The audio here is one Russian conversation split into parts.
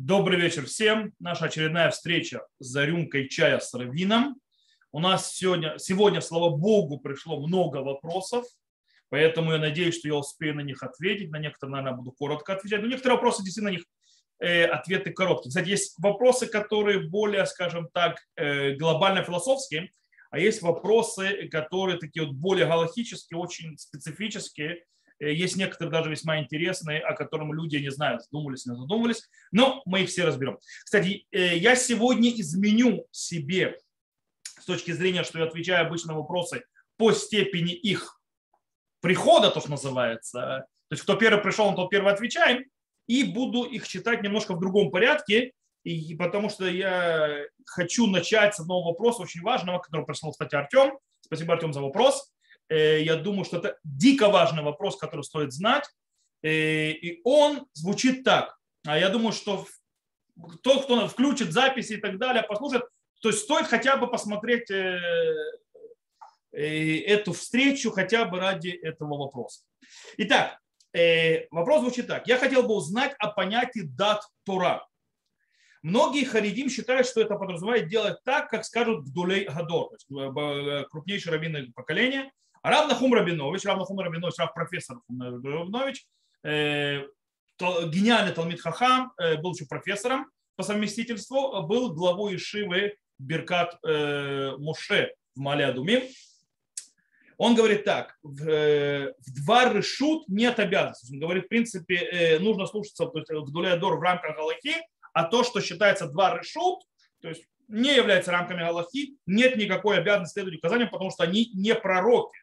Добрый вечер всем. Наша очередная встреча за рюмкой чая с раввином. У нас сегодня, слава Богу, пришло много вопросов, поэтому я надеюсь, что я успею на них ответить. На некоторые, наверное, буду коротко отвечать. Но некоторые вопросы действительно на них ответы короткие. Кстати, есть вопросы, которые более, скажем так, глобально-философские, а есть вопросы, которые такие вот более галахические, очень специфические. Есть некоторые даже весьма интересные, о которых люди не знают, задумывались, не задумывались, но мы их все разберем. Кстати, я сегодня изменю себе с точки зрения, что я отвечаю обычно на вопросы по степени их прихода, то, что называется. То есть кто первый пришел, тот первый отвечаем. И буду их читать немножко в другом порядке, и потому что я хочу начать с одного вопроса очень важного, который прислал, кстати, Артем. Спасибо, Артем, за вопрос. Я думаю, что это дико важный вопрос, который стоит знать. И он звучит так. А я думаю, что тот, кто включит записи и так далее, послушает, то есть стоит хотя бы посмотреть эту встречу хотя бы ради этого вопроса. Итак, вопрос звучит так. Я хотел бы узнать о понятии дат Тора. Многие харидим считают, что это подразумевает делать так, как скажут Гдулей Гадор, крупнейшие раввины поколения. Рав Нахум Рабинович, профессор Нахум Рабинович, гениальный Талмид Хахам, был еще профессором по совместительству, был главой Ишивы Беркат Моше в Маале Адумим. Он говорит так: в два решут нет обязанностей. Он говорит, в принципе, нужно слушаться Гдулей Гадор в рамках галахи, а то, что считается два решут, то есть не является рамками галахи, нет никакой обязанности следовать указаниям, потому что они не пророки.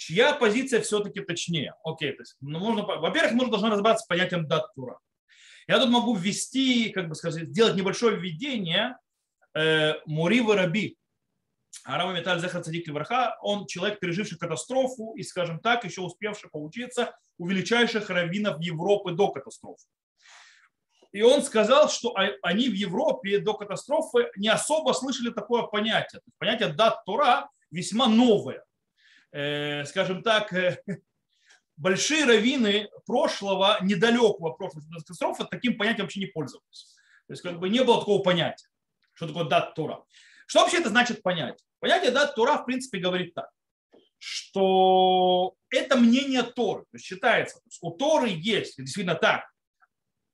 Чья позиция все-таки точнее? Окей, то есть, ну, во-первых, мы должны разбираться с понятием дат Тора. Я тут могу ввести, как бы сказать, сделать небольшое введение Мури Вараби. Арава Металь Зехар Цадик Левраха, он человек, переживший катастрофу и, скажем так, еще успевший поучиться у величайших раввинов Европы до катастрофы. И он сказал, что они в Европе до катастрофы не особо слышали такое понятие. Понятие дат Тора весьма новое. Скажем так, большие раввины прошлого, недалекого прошлого катастрофы, таким понятием вообще не пользовались. То есть как бы не было такого понятия, что такое дат Тора. Что вообще это значит понятие? Понятие дат Тора в принципе говорит так, что это мнение Торы. То есть считается, у Торы есть, действительно так,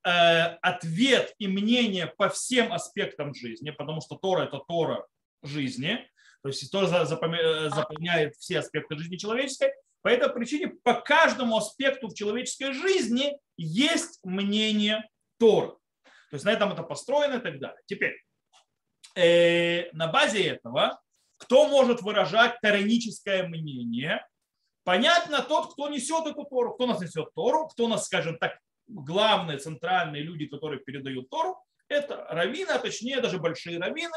ответ и мнение по всем аспектам жизни, потому что Тора – это Тора жизни, то есть Тора заполняет все аспекты жизни человеческой. По этой причине по каждому аспекту в человеческой жизни есть мнение Торы. То есть на этом это построено и так далее. Теперь, на базе этого, кто может выражать тораническое мнение? Понятно, тот, кто несет эту Тору, кто нас несет Тору, кто нас, скажем так, главные центральные люди, которые передают Тору, это раввины, а точнее даже большие раввины.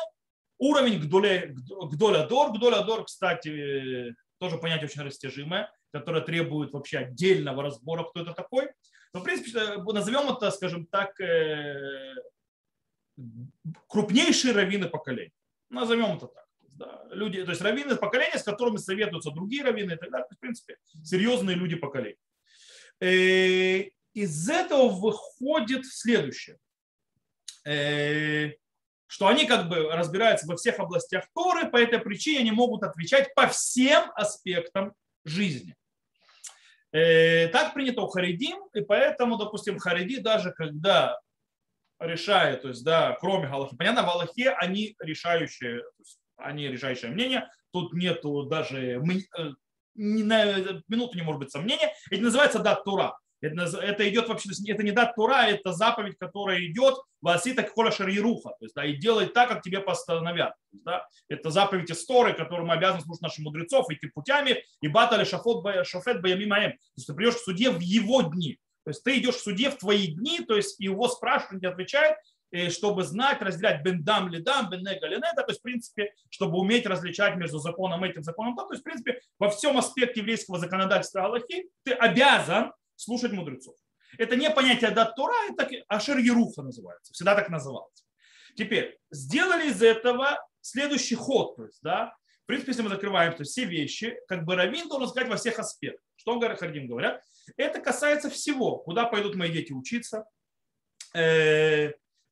Уровень Гдоль Адор, кстати, тоже понятие очень растяжимое, которое требует вообще отдельного разбора, кто это такой. Но, в принципе, назовем это, скажем так, крупнейшие раввины поколения. Назовем это так. Да, люди, то есть раввины поколения, с которыми советуются другие раввины и так далее. В принципе, серьезные люди поколения. Из этого выходит следующее, что они как бы разбираются во всех областях Торы, по этой причине они могут отвечать по всем аспектам жизни. Так принято у харидим, и поэтому, допустим, хариди даже когда решают, то есть, да, кроме галахи, понятно, в галахе они решающие, то есть, они решающее мнение, тут нету даже, на минуту не может быть сомнения, это называется дат Тора. Это идет вообще, это не дат Тора, это заповедь, которая идет «Васи так кола шарьеруха», то есть, да, и делай так, как тебе постановят. Да? Это заповедь из Торы, которую мы обязаны слушать наших мудрецов, идти путями, и батали шафет баями маэм. То есть ты придешь к суде в его дни. То есть ты идешь к суде в твои дни, то есть его спрашивают, не отвечают, чтобы знать, разделять бендам лидам, бенега ленега, то есть в принципе, чтобы уметь различать между законом этим, законом там, то есть в принципе во всем аспекте еврейского законодательства галахи ты обязан слушать мудрецов. Это не понятие дат Тора, это ашер еруха называется, всегда так называлось. Теперь, сделали из этого следующий ход. То есть, да, в принципе, если мы закрываем то все вещи, как бы раввин должен сказать во всех аспектах. Что харидим говорят? Это касается всего, куда пойдут мои дети учиться,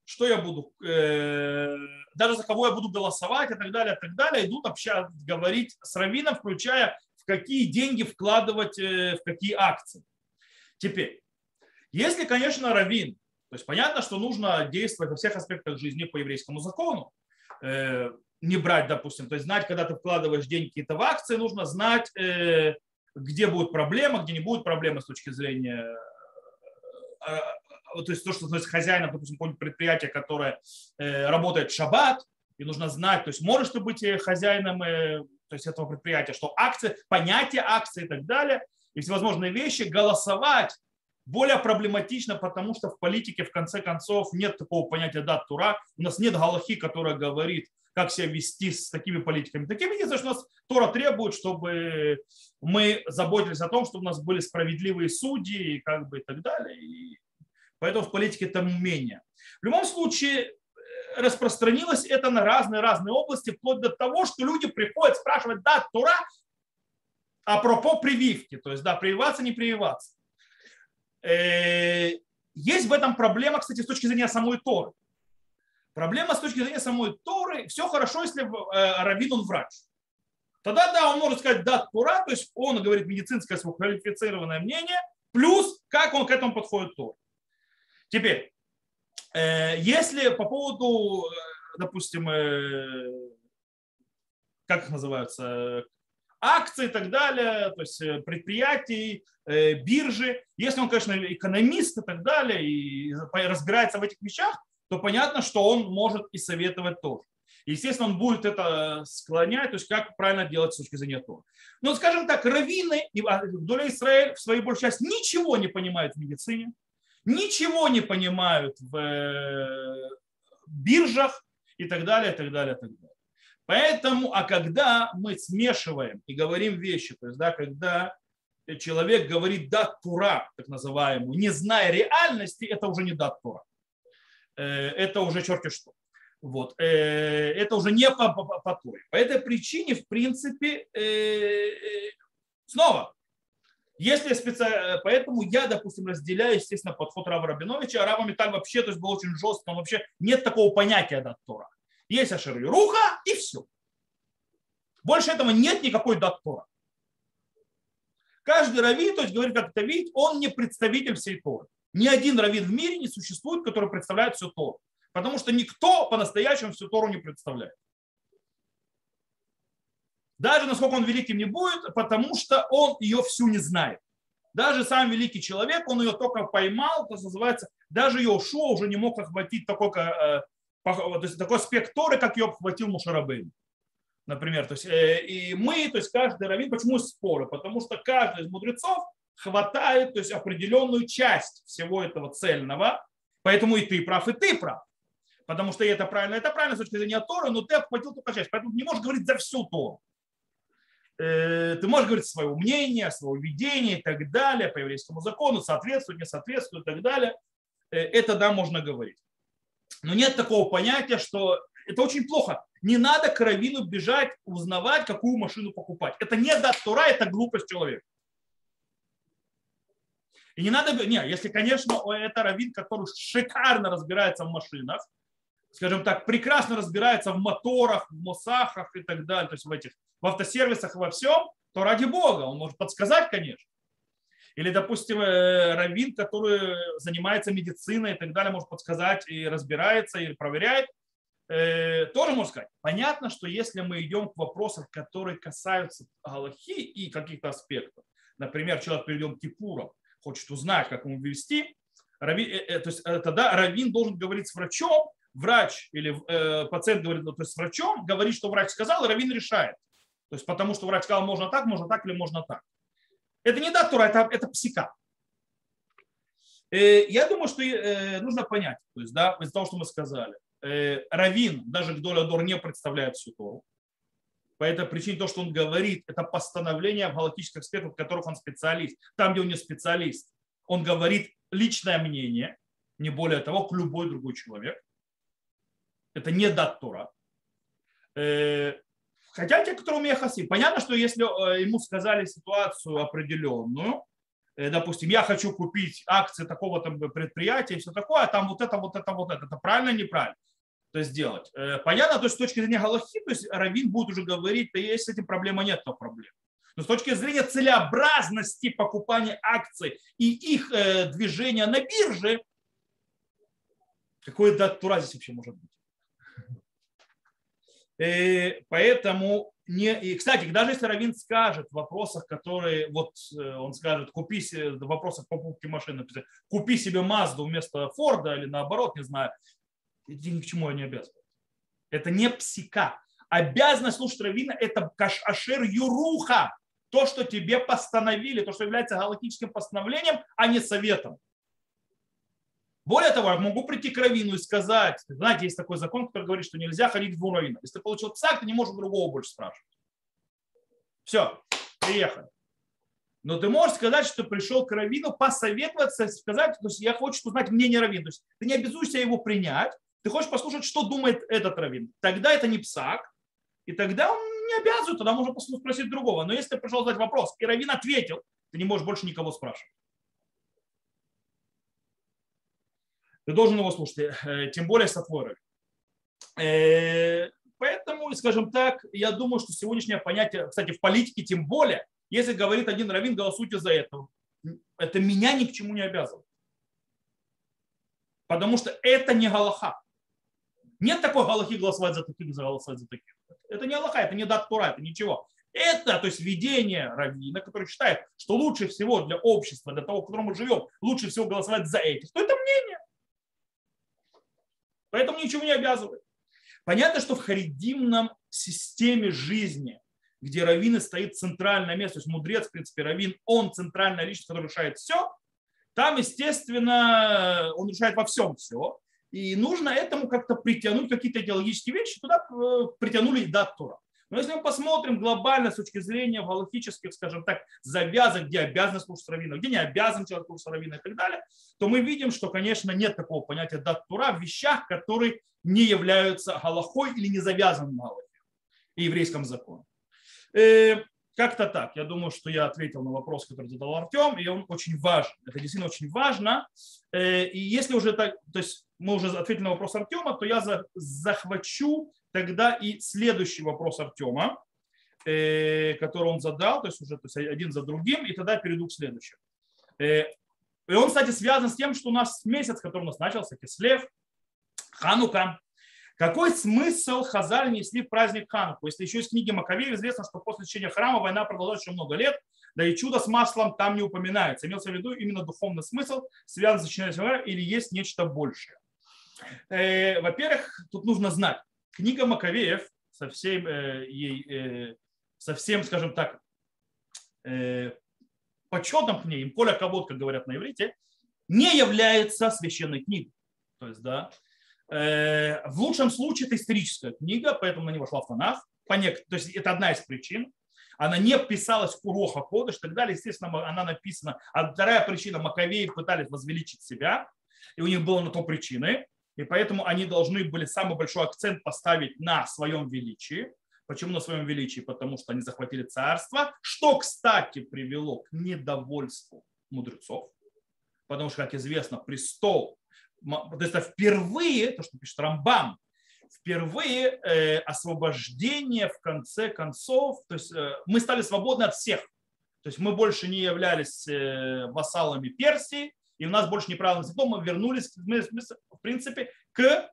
что я буду, даже за кого я буду голосовать и так далее, идут общаться, говорить с раввином, включая в какие деньги вкладывать, в какие акции. Теперь, если, конечно, раввин, то есть понятно, что нужно действовать во всех аспектах жизни по еврейскому закону, не брать, допустим, то есть знать, когда ты вкладываешь деньги какие-то в акции, нужно знать, где будет проблема, где не будет проблемы с точки зрения, то есть то, что то есть хозяина, допустим, какое-нибудь предприятие, которое работает в шаббат, и нужно знать, то есть можешь ты быть хозяином то есть этого предприятия, что акции, понятие акции и так далее, и всевозможные вещи, голосовать более проблематично, потому что в политике, в конце концов, нет такого понятия дат Тура, у нас нет галахи, которая говорит, как себя вести с такими политиками. Такими единственное, что у нас Тора требует, чтобы мы заботились о том, чтобы у нас были справедливые судьи и, как бы, и так далее. И поэтому в политике это менее. В любом случае распространилось это на разные области, вплоть до того, что люди приходят спрашивать дат Тура апропо прививки, то есть да, прививаться, не прививаться. Есть в этом проблема, кстати, с точки зрения самой Торы. Проблема с точки зрения самой Торы, все хорошо, если раввин он врач. Тогда да, он может сказать дат Тура, то есть он говорит медицинское свое квалифицированное мнение, плюс как он к этому подходит Тор. Теперь, если по поводу, допустим, как их называются, акций и так далее, то есть предприятий, биржи. Если он, конечно, экономист и так далее, и разбирается в этих вещах, то понятно, что он может и советовать тоже. Естественно, он будет это склонять, то есть как правильно делать с точки зрения Тора. Но, скажем так, раввины, Гдолей Исраэль в своей большей части ничего не понимают в медицине, ничего не понимают в биржах и так далее, и так далее, и так далее. Поэтому, а когда мы смешиваем и говорим вещи, то есть, да, когда человек говорит дат Тура, так называемую, не зная реальности, это уже не дат Тура. Это уже черти что. Вот. Это уже не по Туре. По этой причине, в принципе, снова, если специально, поэтому я, допустим, разделяю, естественно, подход Рава Рабиновича, а Рава Миталь вообще, то есть, был очень жестко, он вообще нет такого понятия дат Тура. Есть ашер ируха и все. Больше этого нет никакой дат Тора. Каждый раввин, то есть говорит, как это видит, он не представитель всей Торы. Ни один раввин в мире не существует, который представляет всю Тору. Потому что никто по-настоящему всю Тору не представляет. Даже насколько он великим не будет, потому что он ее всю не знает. Даже сам великий человек, он ее только поймал, то называется, даже Йошуа уже не мог охватить такой, то есть такой спектр Торы, как ее обхватил Моше Рабейну, например. То есть, и мы, то есть каждый раввин, почему споры? Потому что каждый из мудрецов хватает, то есть, определенную часть всего этого цельного, поэтому и ты прав, потому что это правильно с точки зрения Торы, но ты обхватил только часть, поэтому ты не можешь говорить за всю Тору. Ты можешь говорить свое мнение, свое видение и так далее, по еврейскому закону, соответствует, не соответствует и так далее. Это, да, можно говорить. Но нет такого понятия, что это очень плохо. Не надо к раввину бежать, узнавать, какую машину покупать. Это не дат Тура, это глупость человека. И не надо, не, если, конечно, это раввин, который шикарно разбирается в машинах, скажем так, прекрасно разбирается в моторах, в мосахах и так далее, то есть в этих, в автосервисах, во всем, то ради бога, он может подсказать, конечно. Или, допустим, раввин, который занимается медициной и так далее, может подсказать и разбирается, и проверяет, тоже можно сказать. Понятно, что если мы идем к вопросам, которые касаются галахи и каких-то аспектов, например, человек перейдем к Кипуру, хочет узнать, как ему вести, то есть тогда раввин должен говорить с врачом, врач или пациент говорит, ну, то есть с врачом, говорит, что врач сказал, и раввин решает. То есть потому что врач сказал, можно так или можно так. Это не дат Тура, это псика. Я думаю, что нужно понять, то есть, да, из-за того, что мы сказали, раввин, даже Гдолей Адор, не представляет всю Тору. По этой причине то, что он говорит, это постановление в галактических аспектах, в которых он специалист. Там, где он не специалист, он говорит личное мнение, не более того, к любой другой человек. Это не дат Тура. Хотя те, которые у меня хасид. Понятно, что если ему сказали ситуацию определенную, допустим, я хочу купить акции такого там предприятия и все такое, а там вот это. Это правильно, неправильно это сделать? Понятно, то есть с точки зрения галахи, то есть раввин будет уже говорить, да есть с этим проблема, нет, то проблем. Но с точки зрения целеобразности покупания акций и их движения на бирже, какой тура здесь вообще может быть? Поэтому, и, кстати, даже если раввин скажет в вопросах, которые, вот он скажет, купи в вопросах покупки машины, купи себе Мазду вместо Форда или наоборот, не знаю, ни к чему я не обязан. Это не псика. Обязанность слушать раввина – это ашер юруха, то, что тебе постановили, то, что является галактическим постановлением, а не советом. Более того, я могу прийти к раввину и сказать, знаете, есть такой закон, который говорит, что нельзя ходить в двух раввинов. Если ты получил псак, ты не можешь другого больше спрашивать. Все, приехали. Но ты можешь сказать, что ты пришел к раввину, посоветоваться, сказать, то есть я хочу узнать мнение раввина. То есть ты не обязуешься его принять, ты хочешь послушать, что думает этот раввин. Тогда это не псак, и тогда он не обязан, тогда можно спросить другого. Но если ты пришел задать вопрос, и раввин ответил, ты не можешь больше никого спрашивать. Ты должен его слушать, тем более со твой раввин. Поэтому, скажем так, я думаю, что сегодняшнее понятие, кстати, в политике тем более, если говорит один раввин, голосуйте за это. Это меня ни к чему не обязывает. Потому что это не галаха. Нет такой галахи голосовать за таких, голосовать за таких. Это не галаха, это не дат тура, это ничего. Это, то есть, видение раввина, который считает, что лучше всего для общества, для того, в котором мы живем, лучше всего голосовать за этих. То это мнение. Поэтому ничего не обязывает. Понятно, что в харидимном системе жизни, где раввины стоит центральное место, то есть мудрец, в принципе, раввин, он центральная личность, которая решает все, там, естественно, он решает во всем все. И нужно этому как-то притянуть какие-то идеологические вещи, туда притянули дат тура. Но если мы посмотрим глобально с точки зрения галахических, скажем так, завязок, где обязан слушать раввина, где не обязан человек слушать раввина и так далее, то мы видим, что, конечно, нет такого понятия дат тура в вещах, которые не являются галахой или не завязаны на галахе и еврейском законе. Как-то так. Я думаю, что я ответил на вопрос, который задал Артем, и он очень важен. Это действительно очень важно. И если уже так, то есть мы уже ответили на вопрос Артема, то я захвачу тогда и следующий вопрос Артема, который он задал, то есть уже один за другим, и тогда перейду к следующему. И он, кстати, связан с тем, что у нас месяц, который у нас начался, Кислев, Ханука. Какой смысл Хазаль несли в праздник Хануку? Если еще из книги Маковеев известно, что после течения храма война продолжалась еще много лет, да и чудо с маслом там не упоминается. Имелся в виду именно духовный смысл, связан с начинанием или есть нечто большее? Во-первых, тут нужно знать, книга Маковеев со всем, скажем так, почетом к ней, им коля кавод, как говорят на иврите, не является священной книгой. То есть, да, в лучшем случае это историческая книга, поэтому она не вошла в Танах. То есть это одна из причин. Она не вписалась в Уроха Кодыш и так далее. Естественно, она написана. А вторая причина, Маковеи пытались возвеличить себя, и у них было на то причины. И поэтому они должны были самый большой акцент поставить на своем величии. Почему на своем величии? Потому что они захватили царство, что, кстати, привело к недовольству мудрецов. Потому что, как известно, престол, то есть впервые, то, что пишет Рамбам, впервые освобождение в конце концов, то есть мы стали свободны от всех. То есть мы больше не являлись вассалами Персии, и у нас больше не правило, мы вернулись, в принципе, к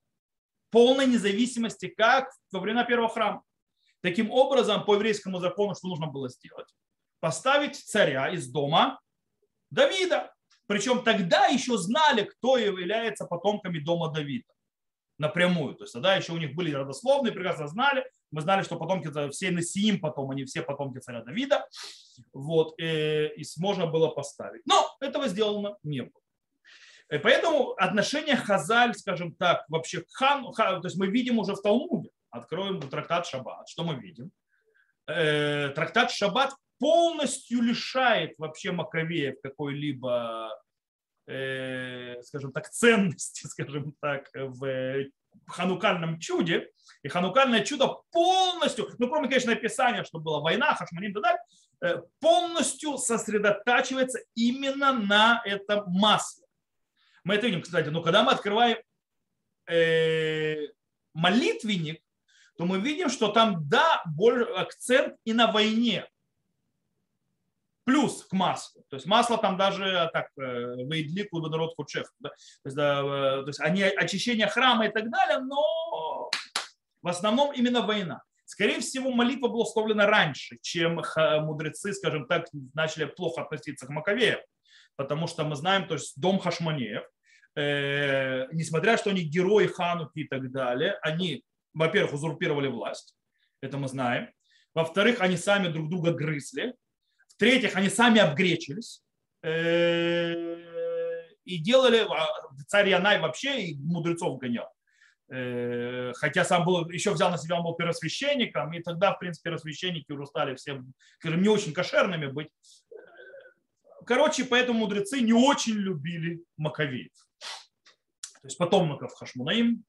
полной независимости, как во времена первого храма. Таким образом, по еврейскому закону, что нужно было сделать? Поставить царя из дома Давида. Причем тогда еще знали, кто является потомками дома Давида напрямую. То есть тогда еще у них были родословные, прекрасно знали. Мы знали, что потомки все Несиим потом, они все потомки царя Давида. Вот, и можно было поставить. Но этого сделано не было. И поэтому отношение Хазаль, скажем так, вообще к хану, то есть мы видим уже в Талмуде, откроем трактат Шаббат, что мы видим? Трактат Шаббат полностью лишает вообще Маковеев какой-либо, скажем так, ценности, скажем так, в ханукальном чуде, и ханукальное чудо полностью, ну кроме, конечно, описания, что была война, Хашмоним и так далее, полностью сосредотачивается именно на этом масле. Мы это видим, кстати, но когда мы открываем молитвенник, то мы видим, что там, да, больше акцент и на войне, плюс к маслу. То есть масло там даже так, выедлику народ худшев. Да? То есть они очищение храма и так далее, но в основном именно война. Скорее всего, молитва была установлена раньше, чем мудрецы, скажем так, начали плохо относиться к Маковеям. Потому что мы знаем, то есть дом Хашмонеев, несмотря, что они герои, хануки и так далее, они, во-первых, узурпировали власть, это мы знаем. Во-вторых, они сами друг друга грызли. В-третьих, они сами обгречились и делали, царь Янай вообще и мудрецов гонял. Хотя сам был, еще взял на себя, он был первосвященником, и тогда, в принципе, первосвященники уже стали всем, скажем, не очень кошерными быть. Короче, поэтому мудрецы не очень любили Маковеев. То есть потомков Хашмонаим,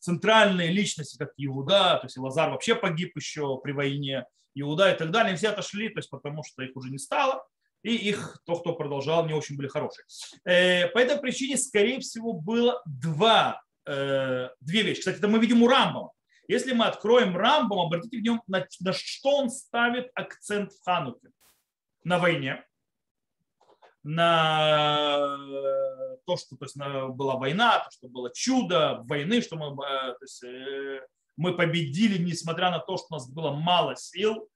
центральные личности, как Иуда, то есть Лазар вообще погиб еще при войне, Иуда и так далее, они все отошли, то есть потому что их уже не стало, и их, то, кто продолжал, не очень были хорошие. По этой причине, скорее всего, было две вещи. Кстати, это мы видим у Рамбама. Если мы откроем Рамбам, обратите внимание, на что он ставит акцент в Хануке. На войне, на то, что то есть, была война, то, что было чудо войны, что мы... То есть, мы победили, несмотря на то, что у нас было мало сил.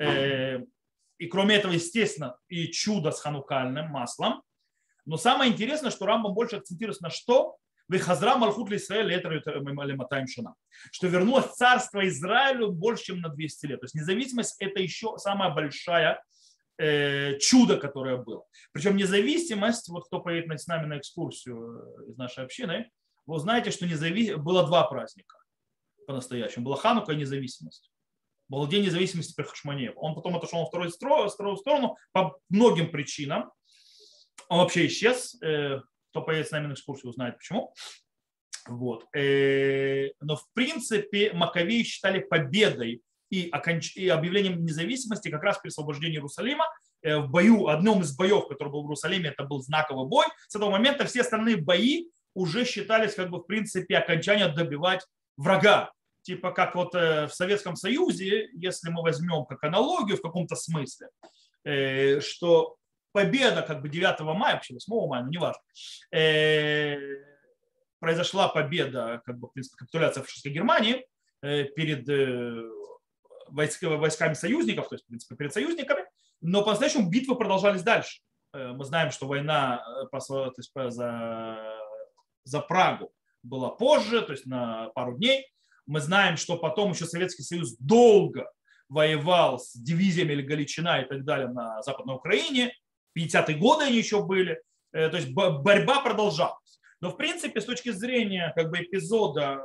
И кроме этого, естественно, и чудо с ханукальным маслом. Но самое интересное, что Рамбам больше акцентируется на что? Что вернулось царство Израилю больше, чем на 200 лет. То есть независимость – это еще самое большое чудо, которое было. Причем независимость, вот кто поедет с нами на экскурсию из нашей общины, вы узнаете, что было два праздника. По-настоящему. Была Ханука и независимость. Был день независимости при Хашмонеев. Он потом отошел на вторую сторону по многим причинам. Он вообще исчез. Кто поедет с нами на экскурсию, узнает почему. Вот. Но в принципе Маковеи считали победой и объявлением независимости как раз при освобождении Иерусалима. В бою, одном из боев, который был в Иерусалиме, это был знаковый бой. С этого момента все остальные бои уже считались как бы в принципе окончанием добивать врага. Типа как вот в Советском Союзе, если мы возьмем как аналогию в каком-то смысле, что победа как бы 9 мая, вообще 8 мая, ну неважно, произошла победа, как бы, в принципе, капитуляция фашистской Германии перед войсками союзников, то есть, в принципе, перед союзниками, но по-настоящему битвы продолжались дальше. Мы знаем, что война за Прагу была позже, то есть на пару дней. Мы знаем, что потом еще Советский Союз долго воевал с дивизиями или Галичина и так далее на Западной Украине. 50-е годы они еще были. То есть борьба продолжалась. Но в принципе с точки зрения как бы, эпизода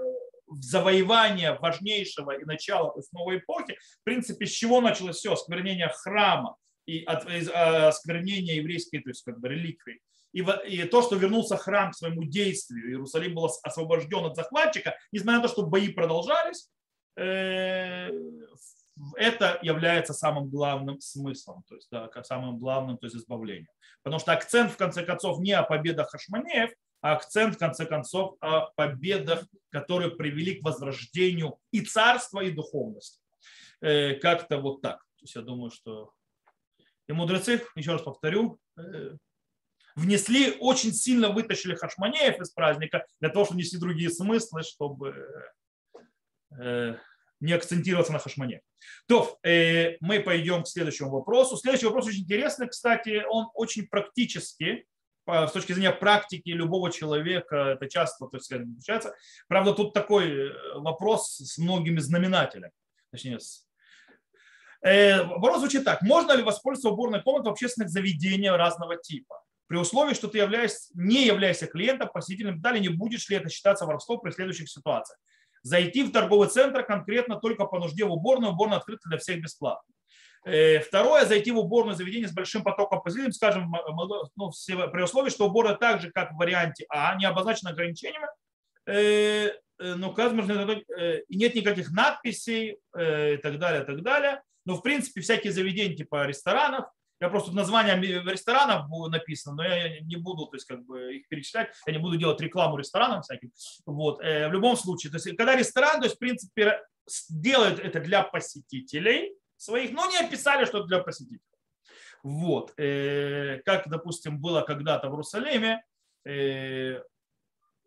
завоевания важнейшего и начала новой эпохи, в принципе с чего началось все? Осквернение храма и осквернение еврейской, то есть как бы реликвии. И то, что вернулся храм к своему действию, Иерусалим был освобожден от захватчика, несмотря на то, что бои продолжались, это является самым главным смыслом, то есть да, самым главным, то есть избавлением. Потому что акцент, в конце концов, не о победах Хашмонеев, а акцент, в конце концов, о победах, которые привели к возрождению и царства, и духовности. Как-то вот так. То есть я думаю, что и мудрецы, еще раз повторю, внесли, очень сильно вытащили Хашмонеев из праздника для того, чтобы внести другие смыслы, чтобы не акцентироваться на Хашмоне. То, мы пойдем к следующему вопросу. Следующий вопрос очень интересный, кстати, он очень практически, с точки зрения практики любого человека, это часто, так сказать, встречается. Правда, тут такой вопрос с многими знаменателями, точнее, вопрос звучит так. Можно ли воспользоваться уборной комнатой в общественных заведениях разного типа? При условии, что ты не являешься клиентом, посетителем, далее не будешь ли это считаться воровством при следующих ситуациях. Зайти в торговый центр конкретно только по нужде в уборную. Уборная открыта для всех бесплатно. Второе, зайти в уборное заведение с большим потоком посетителей, скажем, при условии, что уборная так же, как в варианте А, не обозначена ограничениями, но нет никаких надписей и так далее, и так далее. Но в принципе всякие заведения типа ресторанов, я просто название ресторанов написано, но я не буду, то есть, как бы их перечитать, я не буду делать рекламу ресторанам всяким. Вот. В любом случае, то есть, когда ресторан, то есть, в принципе, делают это для посетителей своих, но не описали, что это для посетителей. Вот. Как, допустим, было когда-то в Иерусалиме,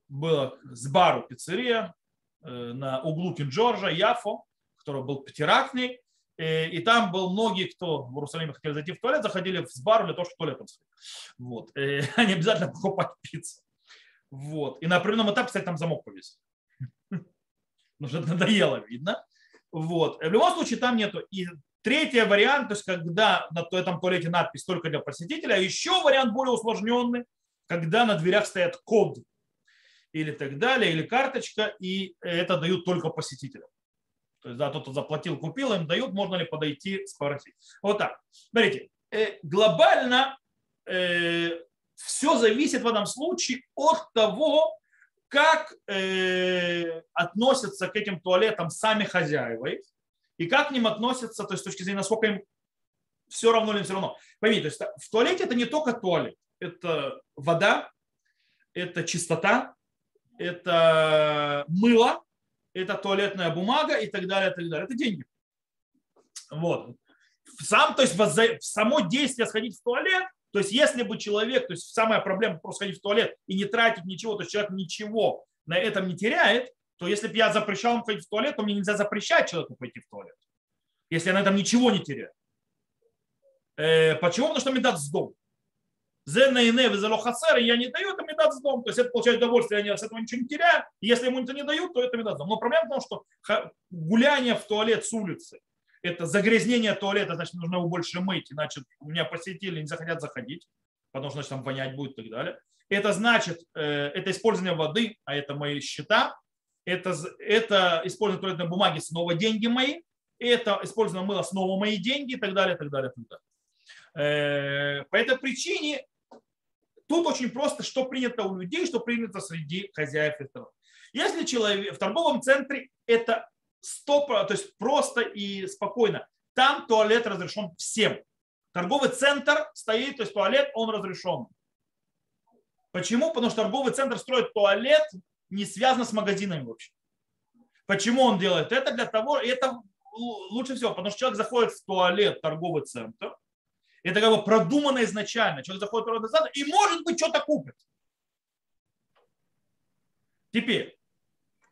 было с бару пиццерия на углу Кинджорджа, Яфо, который был терактный. И там был многие, кто в Иерусалиме хотели зайти в туалет, заходили в бар для того, чтобы туалетом сходить. Вот. Они обязательно покупают пиццу. Вот. И на определенном этапе, кстати, там замок повесили. Потому что это надоело, видно. Вот. В любом случае там нету. И третий вариант, то есть когда на этом туалете надпись только для посетителя, а еще вариант более усложненный, когда на дверях стоят коды или так далее, или карточка, и это дают только посетителям. То есть, да, тот, кто заплатил, купил, им дают, можно ли подойти, спросить. Вот так. Смотрите, глобально все зависит в этом случае от того, как относятся к этим туалетам сами хозяева и как к ним относятся, то есть, с точки зрения, насколько им все равно или все равно. Поймите, то есть, в туалете это не только туалет, это вода, это чистота, это мыло, это туалетная бумага и так далее, и так далее. Это деньги. Вот. То есть само действие сходить в туалет, то есть если бы человек, то есть самая проблема просто сходить в туалет и не тратить ничего, то есть человек ничего на этом не теряет, то если бы я запрещал ему ходить в туалет, то мне нельзя запрещать человеку пойти в туалет, если я на этом ничего не теряю. Почему? Потому что мне дат сдом. Зен и Невы за Лохасеры я не даю, это медат с дом. То есть это получает удовольствие, я с этого ничего не теряю. И если ему это не дают, то это медат с дом. Но проблема в том, что гуляние в туалет с улицы, это загрязнение туалета, значит, нужно его больше мыть, иначе у меня посетители не захотят заходить, потому что, значит, там вонять будет и так далее. Это значит, это использование воды, а это мои счета, это использование туалетной бумаги, снова деньги мои, это использование мыла, снова мои деньги и так далее, и так далее, и так далее. По этой причине тут очень просто, что принято у людей, что принято среди хозяев этого. Если человек в торговом центре, это то есть просто и спокойно. Там туалет разрешен всем. Торговый центр стоит, то есть туалет, он разрешен. Почему? Потому что торговый центр строит туалет, не связан с магазинами вообще. Почему он делает это? Для того, это лучше всего, потому что человек заходит в туалет, торговый центр. Это как бы продумано изначально. Человек заходит в природный центр и, может быть, что-то купит. Теперь,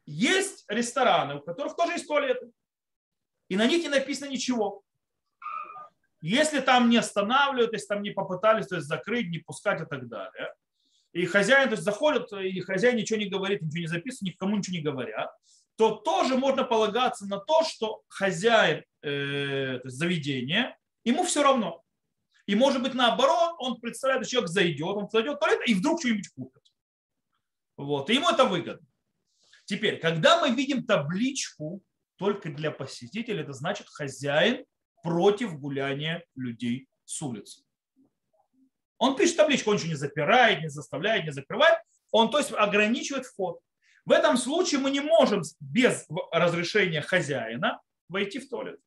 есть рестораны, у которых тоже есть туалеты. И на них не написано ничего. Если там не останавливают, если там не попытались, то есть закрыть, не пускать и так далее. И хозяин, то есть заходит, и хозяин ничего не говорит, ничего не записывает, никому ничего не говорят. То тоже можно полагаться на то, что хозяин то есть заведения, ему все равно. И, может быть, наоборот, он представляет, что человек зайдет, он зайдет в туалет и вдруг что-нибудь купит. Вот. И ему это выгодно. Теперь, когда мы видим табличку только для посетителей, это значит хозяин против гуляния людей с улицы. Он пишет табличку, он ничего не запирает, не заставляет, не закрывает. Он, то есть, ограничивает вход. В этом случае мы не можем без разрешения хозяина войти в туалет.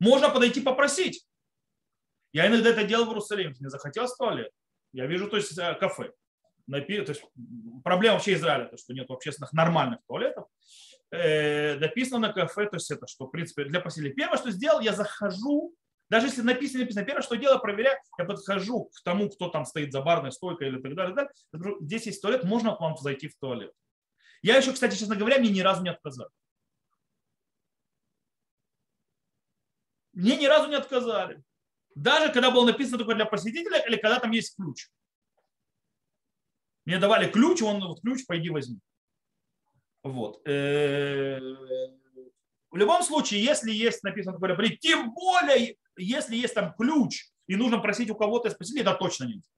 Можно подойти попросить. Я иногда это делал в Иерусалиме, мне захотелось в туалет. Я вижу, то есть, кафе. То есть, проблема вообще Израиля, то, что нет общественных нормальных туалетов. Написано на кафе, то есть это, что в принципе для посетителей. Первое, что сделал, я захожу, даже если написано, первое, что делаю, проверяю, я подхожу к тому, кто там стоит за барной стойкой или так далее. Так далее. Здесь есть туалет, можно к вам зайти в туалет. Я еще, кстати, честно говоря, мне ни разу не отказали. Мне ни разу не отказали. Даже когда было написано только для посетителя или когда там есть ключ. Мне давали ключ, вот ключ, пойди возьми. Вот. В любом случае, если есть написано, тем более, если есть там ключ и нужно просить у кого-то из посетителей, это точно нельзя.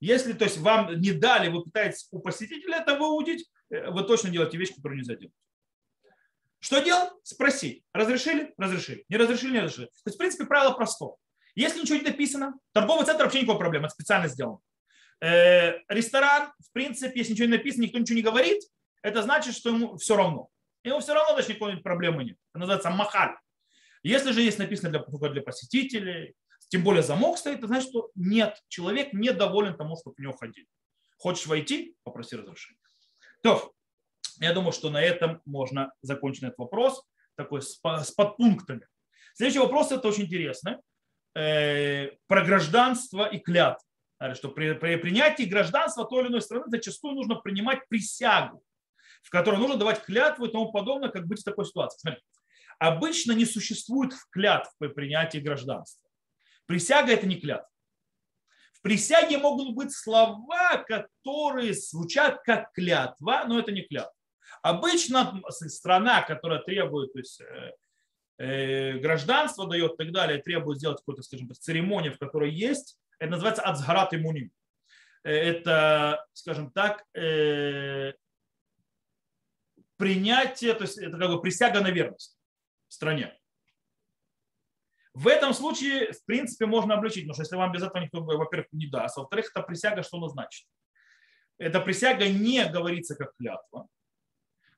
Если, то есть, вам не дали, вы пытаетесь у посетителя это выудить, вы точно делаете вещь, которую нельзя делать. Что делать? Спроси. Разрешили? Разрешили. Не разрешили? Не разрешили. То есть, в принципе, правило просто. Если ничего не написано, торговый центр вообще никакой проблемы, это специально сделано. Ресторан, в принципе, если ничего не написано, никто ничего не говорит, это значит, что ему все равно. Ему все равно, значит, никакой проблемы нет. Это называется махаль. Если же есть написано для посетителей, тем более замок стоит, это значит, что нет, человек недоволен тому, чтобы в него ходили. Хочешь войти, попроси разрешения. То, я думаю, что на этом можно закончить этот вопрос такой с подпунктами. Следующий вопрос, это очень интересно, про гражданство и клятву. Что при принятии гражданства той или иной страны зачастую нужно принимать присягу, в которой нужно давать клятву и тому подобное, как быть в такой ситуации. Смотрите. Обычно не существует клятв при принятии гражданства. Присяга – это не клятва. В присяге могут быть слова, которые звучат как клятва, но это не клятва. Обычно страна, которая требует, то есть, гражданство дает и так далее, требует сделать какую-то, скажем так, церемонию, в которой есть, это называется ацгарат имуним. Это, скажем так, принятие, то есть это как бы присяга на верность в стране. В этом случае, в принципе, можно облегчить, потому что если вам без этого никто, во-первых, не даст, во-вторых, эта присяга, что она значит? Эта присяга не говорится как клятва.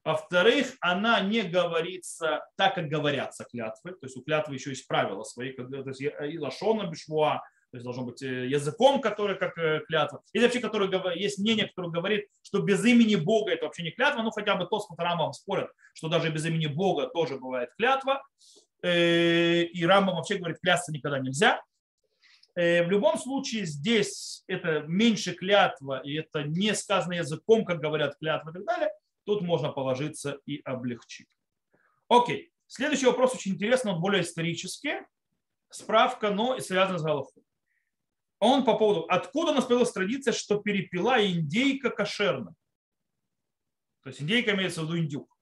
Во-вторых, она не говорится так, как говорятся клятвы. То есть у клятвы еще есть правила свои, то есть и лашона бешвуа, то есть должно быть языком, который как клятва. Или вообще, который, есть мнение, которое говорит, что без имени Бога это вообще не клятва, ну хотя бы то, с Рамбамом спорят, что даже без имени Бога тоже бывает клятва. И Рамбам вообще говорит, клясться никогда нельзя. В любом случае здесь это меньше клятва, и это не сказано языком, как говорят клятвы и так далее. Тут можно положиться и облегчить. Окей. Следующий вопрос очень интересный, он более исторический. Справка, но и связана с Галахой. Он по поводу, откуда у нас появилась традиция, что перепела индейка кошерна. То есть индейка имеется в виду индюк.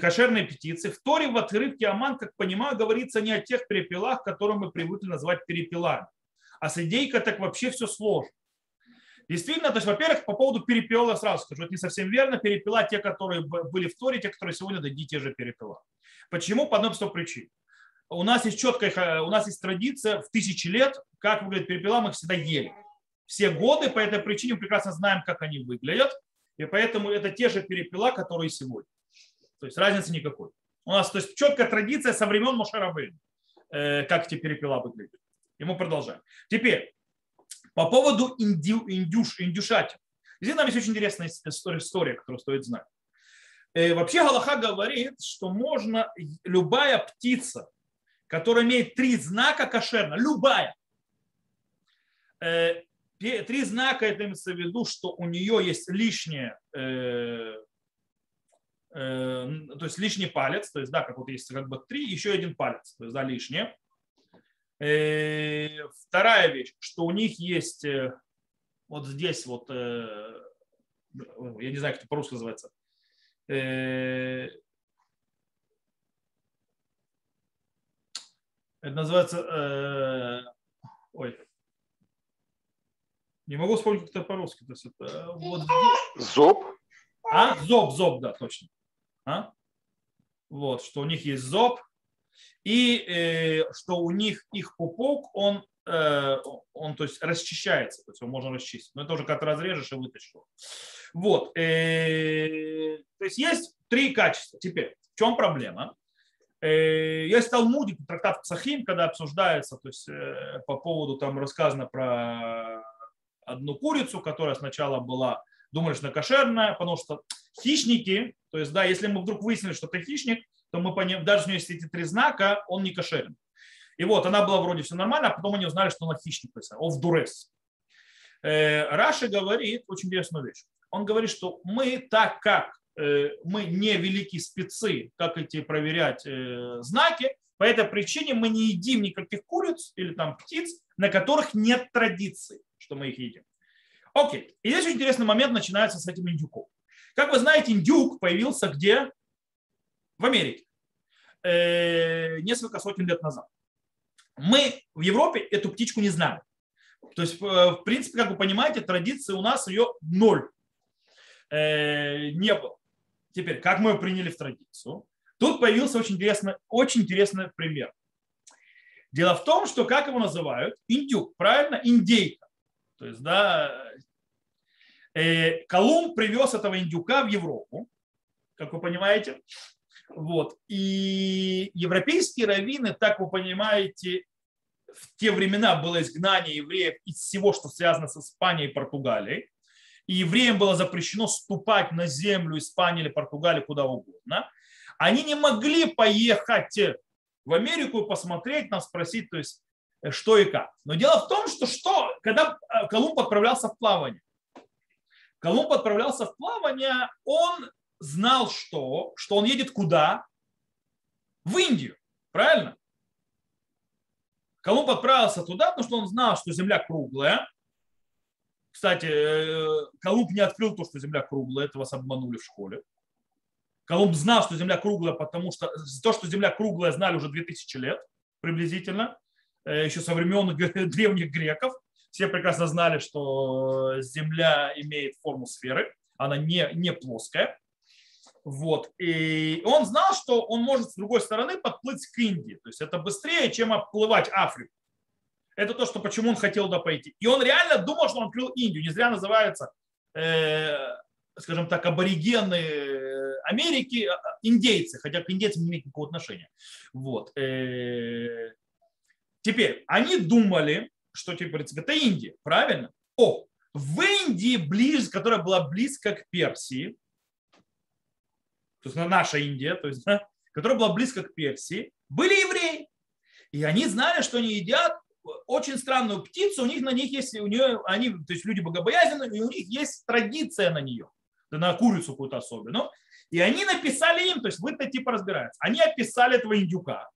Кошерные птицы. В Торе в отрывке Аман, как понимаю, говорится не о тех перепелах, которые мы привыкли называть перепелами. А с индейкой так вообще все сложно. Действительно, то есть, во-первых, по поводу перепела я сразу скажу, это не совсем верно. Перепела те, которые были в Торе, те, которые сегодня, да и те же перепела. Почему? По одной простой причине. У нас есть четкая, у нас есть традиция в тысячи лет, как выглядит перепела, мы их всегда ели. Все годы, по этой причине мы прекрасно знаем, как они выглядят. И поэтому это те же перепела, которые сегодня. То есть разницы никакой. У нас, то есть, четкая традиция со времен Моше Рабейну, как эти перепела выглядят. И мы продолжаем. Теперь, по поводу индюшатин. Здесь нам есть очень интересная история, которую стоит знать. Вообще Галаха говорит, что можно любая птица, которая имеет три знака кошерна, любая. Три знака, это имеется в виду, что у нее есть лишнее, то есть лишний палец, то есть, да, как вот есть как бы три, еще один палец, то есть, да, лишнее. Вторая вещь, что у них есть вот здесь вот, я не знаю, как это по-русски называется, это называется, ой, не могу вспомнить, как это по-русски. То есть это вот здесь. Зоб? А? Зоб, да, точно. А? Вот, что у них есть зоб. И что у них их пупок, он то есть расчищается, то есть его можно расчистить. Но это уже как разрежешь и вытащишь. Вот. То есть три качества. Теперь, в чем проблема? Есть Талмуд, трактат Псахим, когда обсуждается, то есть по поводу, там рассказано про одну курицу, которая сначала была, думали, что она кошерная, потому что хищники, то есть да, если мы вдруг выяснили, что это хищник, то мы понимаем, даже у нее есть эти три знака, он не кошерен. И вот, она была вроде все нормально, а потом они узнали, что она хищник, то есть овдурес. Раши говорит очень интересную вещь. Он говорит, что мы, так как мы не великие спецы, как эти проверять знаки, по этой причине мы не едим никаких куриц или там птиц, на которых нет традиции, что мы их едим. Окей, и здесь очень интересный момент начинается с этим индюком. Как вы знаете, индюк появился где? В Америке несколько сотен лет назад. Мы в Европе эту птичку не знали. То есть, в принципе, как вы понимаете, традиции у нас ее ноль. Не было. Теперь, как мы ее приняли в традицию? Тут появился очень интересный пример. Дело в том, что, как его называют, индюк, правильно, индейка. То есть, да, Колумб привез этого индюка в Европу, как вы понимаете. Вот. И европейские раввины, так вы понимаете, в те времена было изгнание евреев из всего, что связано с Испанией и Португалией. И евреям было запрещено ступать на землю Испании или Португалии, куда угодно. Они не могли поехать в Америку и посмотреть, нас спросить, то есть, что и как. Но дело в том, что когда Колумб отправлялся в плавание, он знал, что он едет куда? В Индию. Правильно? Колумб отправился туда, потому что он знал, что земля круглая. Кстати, Колумб не открыл то, что земля круглая. Это вас обманули в школе. Колумб знал, что земля круглая, потому что то, что земля круглая, знали уже 2000 лет приблизительно. Еще со времен древних греков. Все прекрасно знали, что земля имеет форму сферы. Она не плоская. Вот. И он знал, что он может с другой стороны подплыть к Индии. То есть это быстрее, чем обплывать Африку. Это то, что, почему он хотел туда пойти. И он реально думал, что он открыл Индию. Не зря называются, скажем так, аборигены Америки, индейцы. Хотя к индейцам не имеет никакого отношения. Вот. Теперь, они думали, что теперь, в принципе, это Индия. Правильно? В Индии, которая была близко к Персии, то есть наша Индия, то есть, да, которая была близко к Персии, были евреи. И они знали, что они едят очень странную птицу, то есть люди богобоязненные, и у них есть традиция на нее, на курицу какую-то особенную. И они написали им, то есть вы-то типа разбираетесь, они описали этого индюка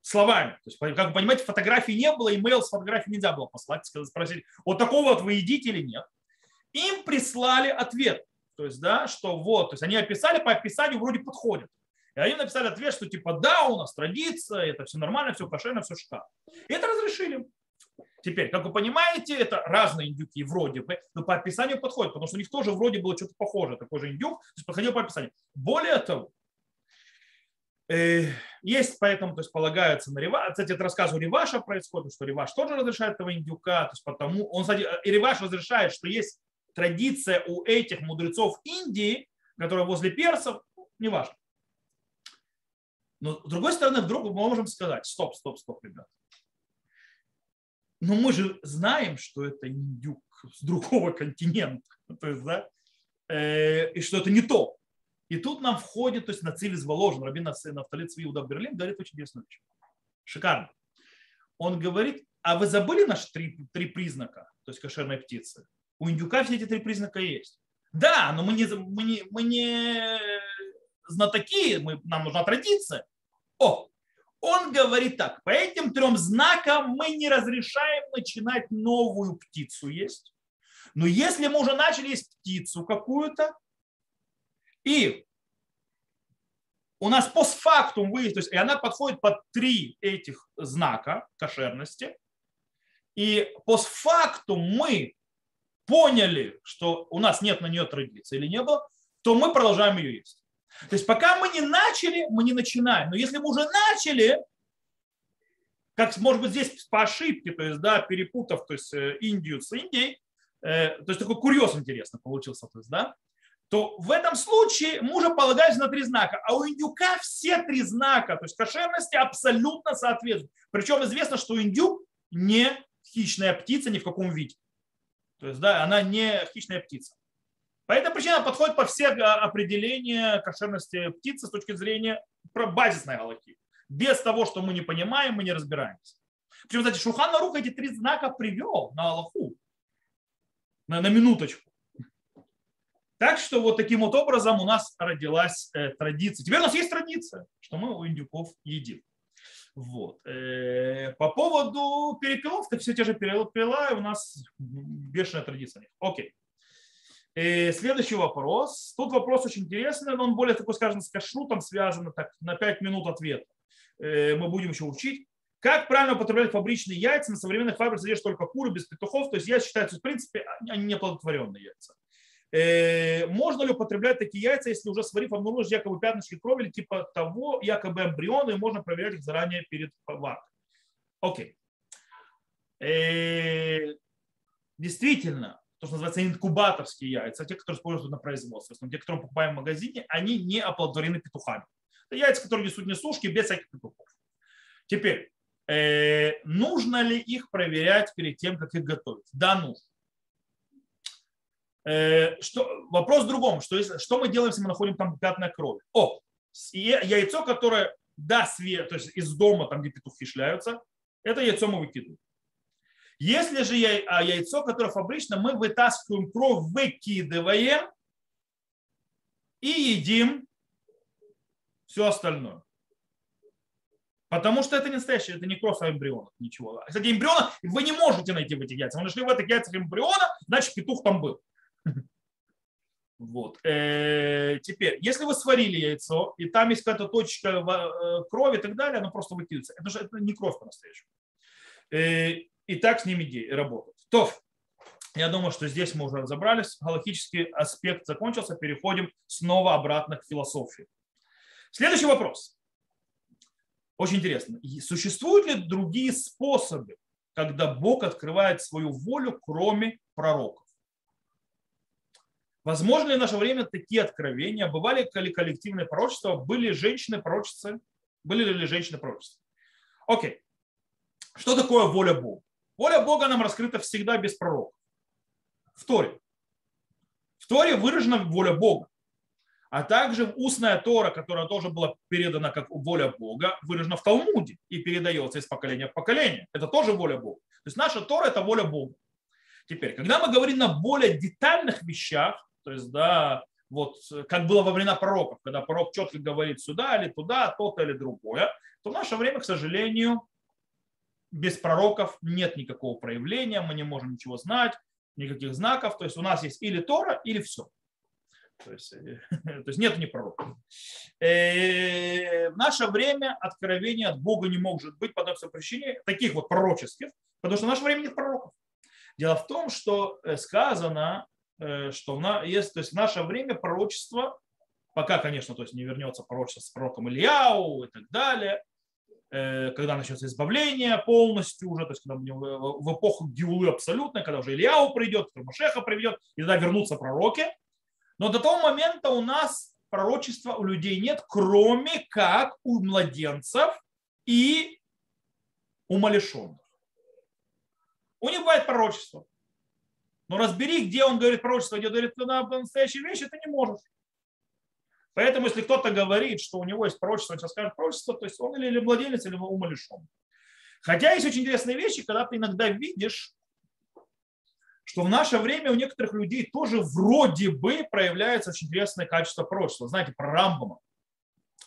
словами. То есть, как вы понимаете, фотографий не было, имейл с фотографией нельзя было послать, спросили, вот такого вот вы едите или нет. Им прислали ответ, то есть, да, что вот, то есть они описали, по описанию вроде подходит. И они написали ответ, что типа да, у нас традиция, это все нормально, все кошерно, все шикарно. И это разрешили. Теперь, как вы понимаете, это разные индюки вроде бы, но по описанию подходит, потому что у них тоже вроде было что-то похожее, такой же индюк, то есть подходил по описанию. Более того, есть поэтому, то есть полагается на Реваша, кстати, это рассказ у Реваша происходит, что Реваш тоже разрешает этого индюка, то есть потому, он, кстати, и Реваш разрешает, что есть традиция у этих мудрецов Индии, которые возле персов, неважно. Но с другой стороны, вдруг мы можем сказать, стоп, ребят. Но мы же знаем, что это индюк с другого континента, то есть, да, и что это не то. И тут нам входит, то есть Нациль из Воложен, Рабин Нафтали Цви Иуда Берлин, говорит очень интересную вещь. Шикарно. Он говорит, а вы забыли наши три признака, то есть кошерной птицы? У индюка все эти три признака есть. Да, но мы не знатоки, нам нужна традиция. Он говорит так, по этим трем знакам мы не разрешаем начинать новую птицу есть. Но если мы уже начали есть птицу какую-то, и у нас постфактум выяснилось, и она подходит под три этих знака кошерности, и постфактум мы поняли, что у нас нет на нее традиции или не было, то мы продолжаем ее есть. То есть пока мы не начали, мы не начинаем. Но если мы уже начали, как может быть здесь по ошибке, то есть да, перепутав, то есть Индию с Индией, то есть такой курьез интересный получился, то есть да, то в этом случае мы уже полагаемся на три знака. А у индюка все три знака, то есть кошерности абсолютно соответствуют. Причем известно, что индюк не хищная птица ни в каком виде. То есть, да, она не хищная птица. По этой причине она подходит по всем определениям кошерности птицы с точки зрения базисной галахи. Без того, что мы не понимаем, мы не разбираемся. Причем, кстати, Шулхан Арух эти три знака привел на галаху. На минуточку. Так что вот таким вот образом у нас родилась традиция. Теперь у нас есть традиция, что мы у индюков едим. Вот. По поводу перепелов, это все те же перепела, и у нас бешеная традиция. Окей. Следующий вопрос. Тут вопрос очень интересный, но он более такой, скажем, с кашрутом связан, так, на 5 минут ответа. Мы будем еще учить. Как правильно употреблять фабричные яйца? На современных фабриках содержат только куры без петухов, то есть яйца считаются, в принципе, они неплодотворенные яйца. Можно ли употреблять такие яйца, если уже сварив обнаружишь якобы пятнышки крови или типа того, якобы эмбрионы, и можно проверять их заранее перед варкой? Окей. действительно, то, что называется инкубаторские яйца, те, которые используются на производстве, те, которые мы покупаем в магазине, они не оплодотворены петухами. Это яйца, которые несут несушки без всяких петухов. Теперь, нужно ли их проверять перед тем, как их готовить? Да, нужно. Вопрос в другом, что мы делаем, если мы находим там пятна крови? О, яйцо, которое то есть из дома, там, где петухи шляются, это яйцо мы выкидываем. Если же яйцо, которое фабрично, мы вытаскиваем кровь, выкидываем и едим все остальное. Потому что это не настоящее, это не кровь, а эмбрион. Ничего. Кстати, эмбриона вы не можете найти в этих яйцах. Вы нашли в этих яйцах эмбриона, значит петух там был. Вот. Теперь, если вы сварили яйцо, и там есть какая-то точка крови и так далее, оно просто выкидывается. Это же не кровь по-настоящему. И так с ними работать. То, я думаю, что здесь мы уже разобрались. Галахический аспект закончился. Переходим снова обратно к философии. Следующий вопрос. Очень интересно. Существуют ли другие способы, когда Бог открывает свою волю, кроме пророков? Возможно ли в наше время такие откровения? Бывали ли коллективные пророчества? Были ли женщины-пророчицы? Окей. Что такое воля Бога? Воля Бога нам раскрыта всегда без пророков. В Торе. В Торе выражена воля Бога. А также устная Тора, которая тоже была передана как воля Бога, выражена в Талмуде и передается из поколения в поколение. Это тоже воля Бога. То есть наша Тора – это воля Бога. Теперь, когда мы говорим на более детальных вещах, то есть, да, вот как было во времена пророков, когда пророк четко говорит сюда или туда, то-то или другое, то в наше время, к сожалению, без пророков нет никакого проявления, мы не можем ничего знать, никаких знаков. То есть у нас есть или Тора, или все. То есть нет ни пророков. В наше время откровения от Бога не может быть по одной причине, таких вот пророческих, потому что в наше время нет пророков. Дело в том, что сказано, что есть, то есть в наше время пророчество, пока, конечно, то есть не вернется пророчество с пророком Ильяу и так далее, когда начнется избавление полностью уже, то есть когда в эпоху Геулы абсолютно, когда уже Ильяу придет, Машеха приведет, и тогда вернутся пророки. Но до того момента у нас пророчества у людей нет, кроме как у младенцев и умалишенных. У них бывает пророчество. Но разбери, где он говорит пророчество, где он говорит настоящие вещи, ты не можешь. Поэтому, если кто-то говорит, что у него есть пророчество, он сейчас скажет пророчество, то есть он или младенец, или умалишен. Хотя есть очень интересные вещи, когда ты иногда видишь, что в наше время у некоторых людей тоже вроде бы проявляется очень интересное качество пророчества. Знаете, про Рамбама.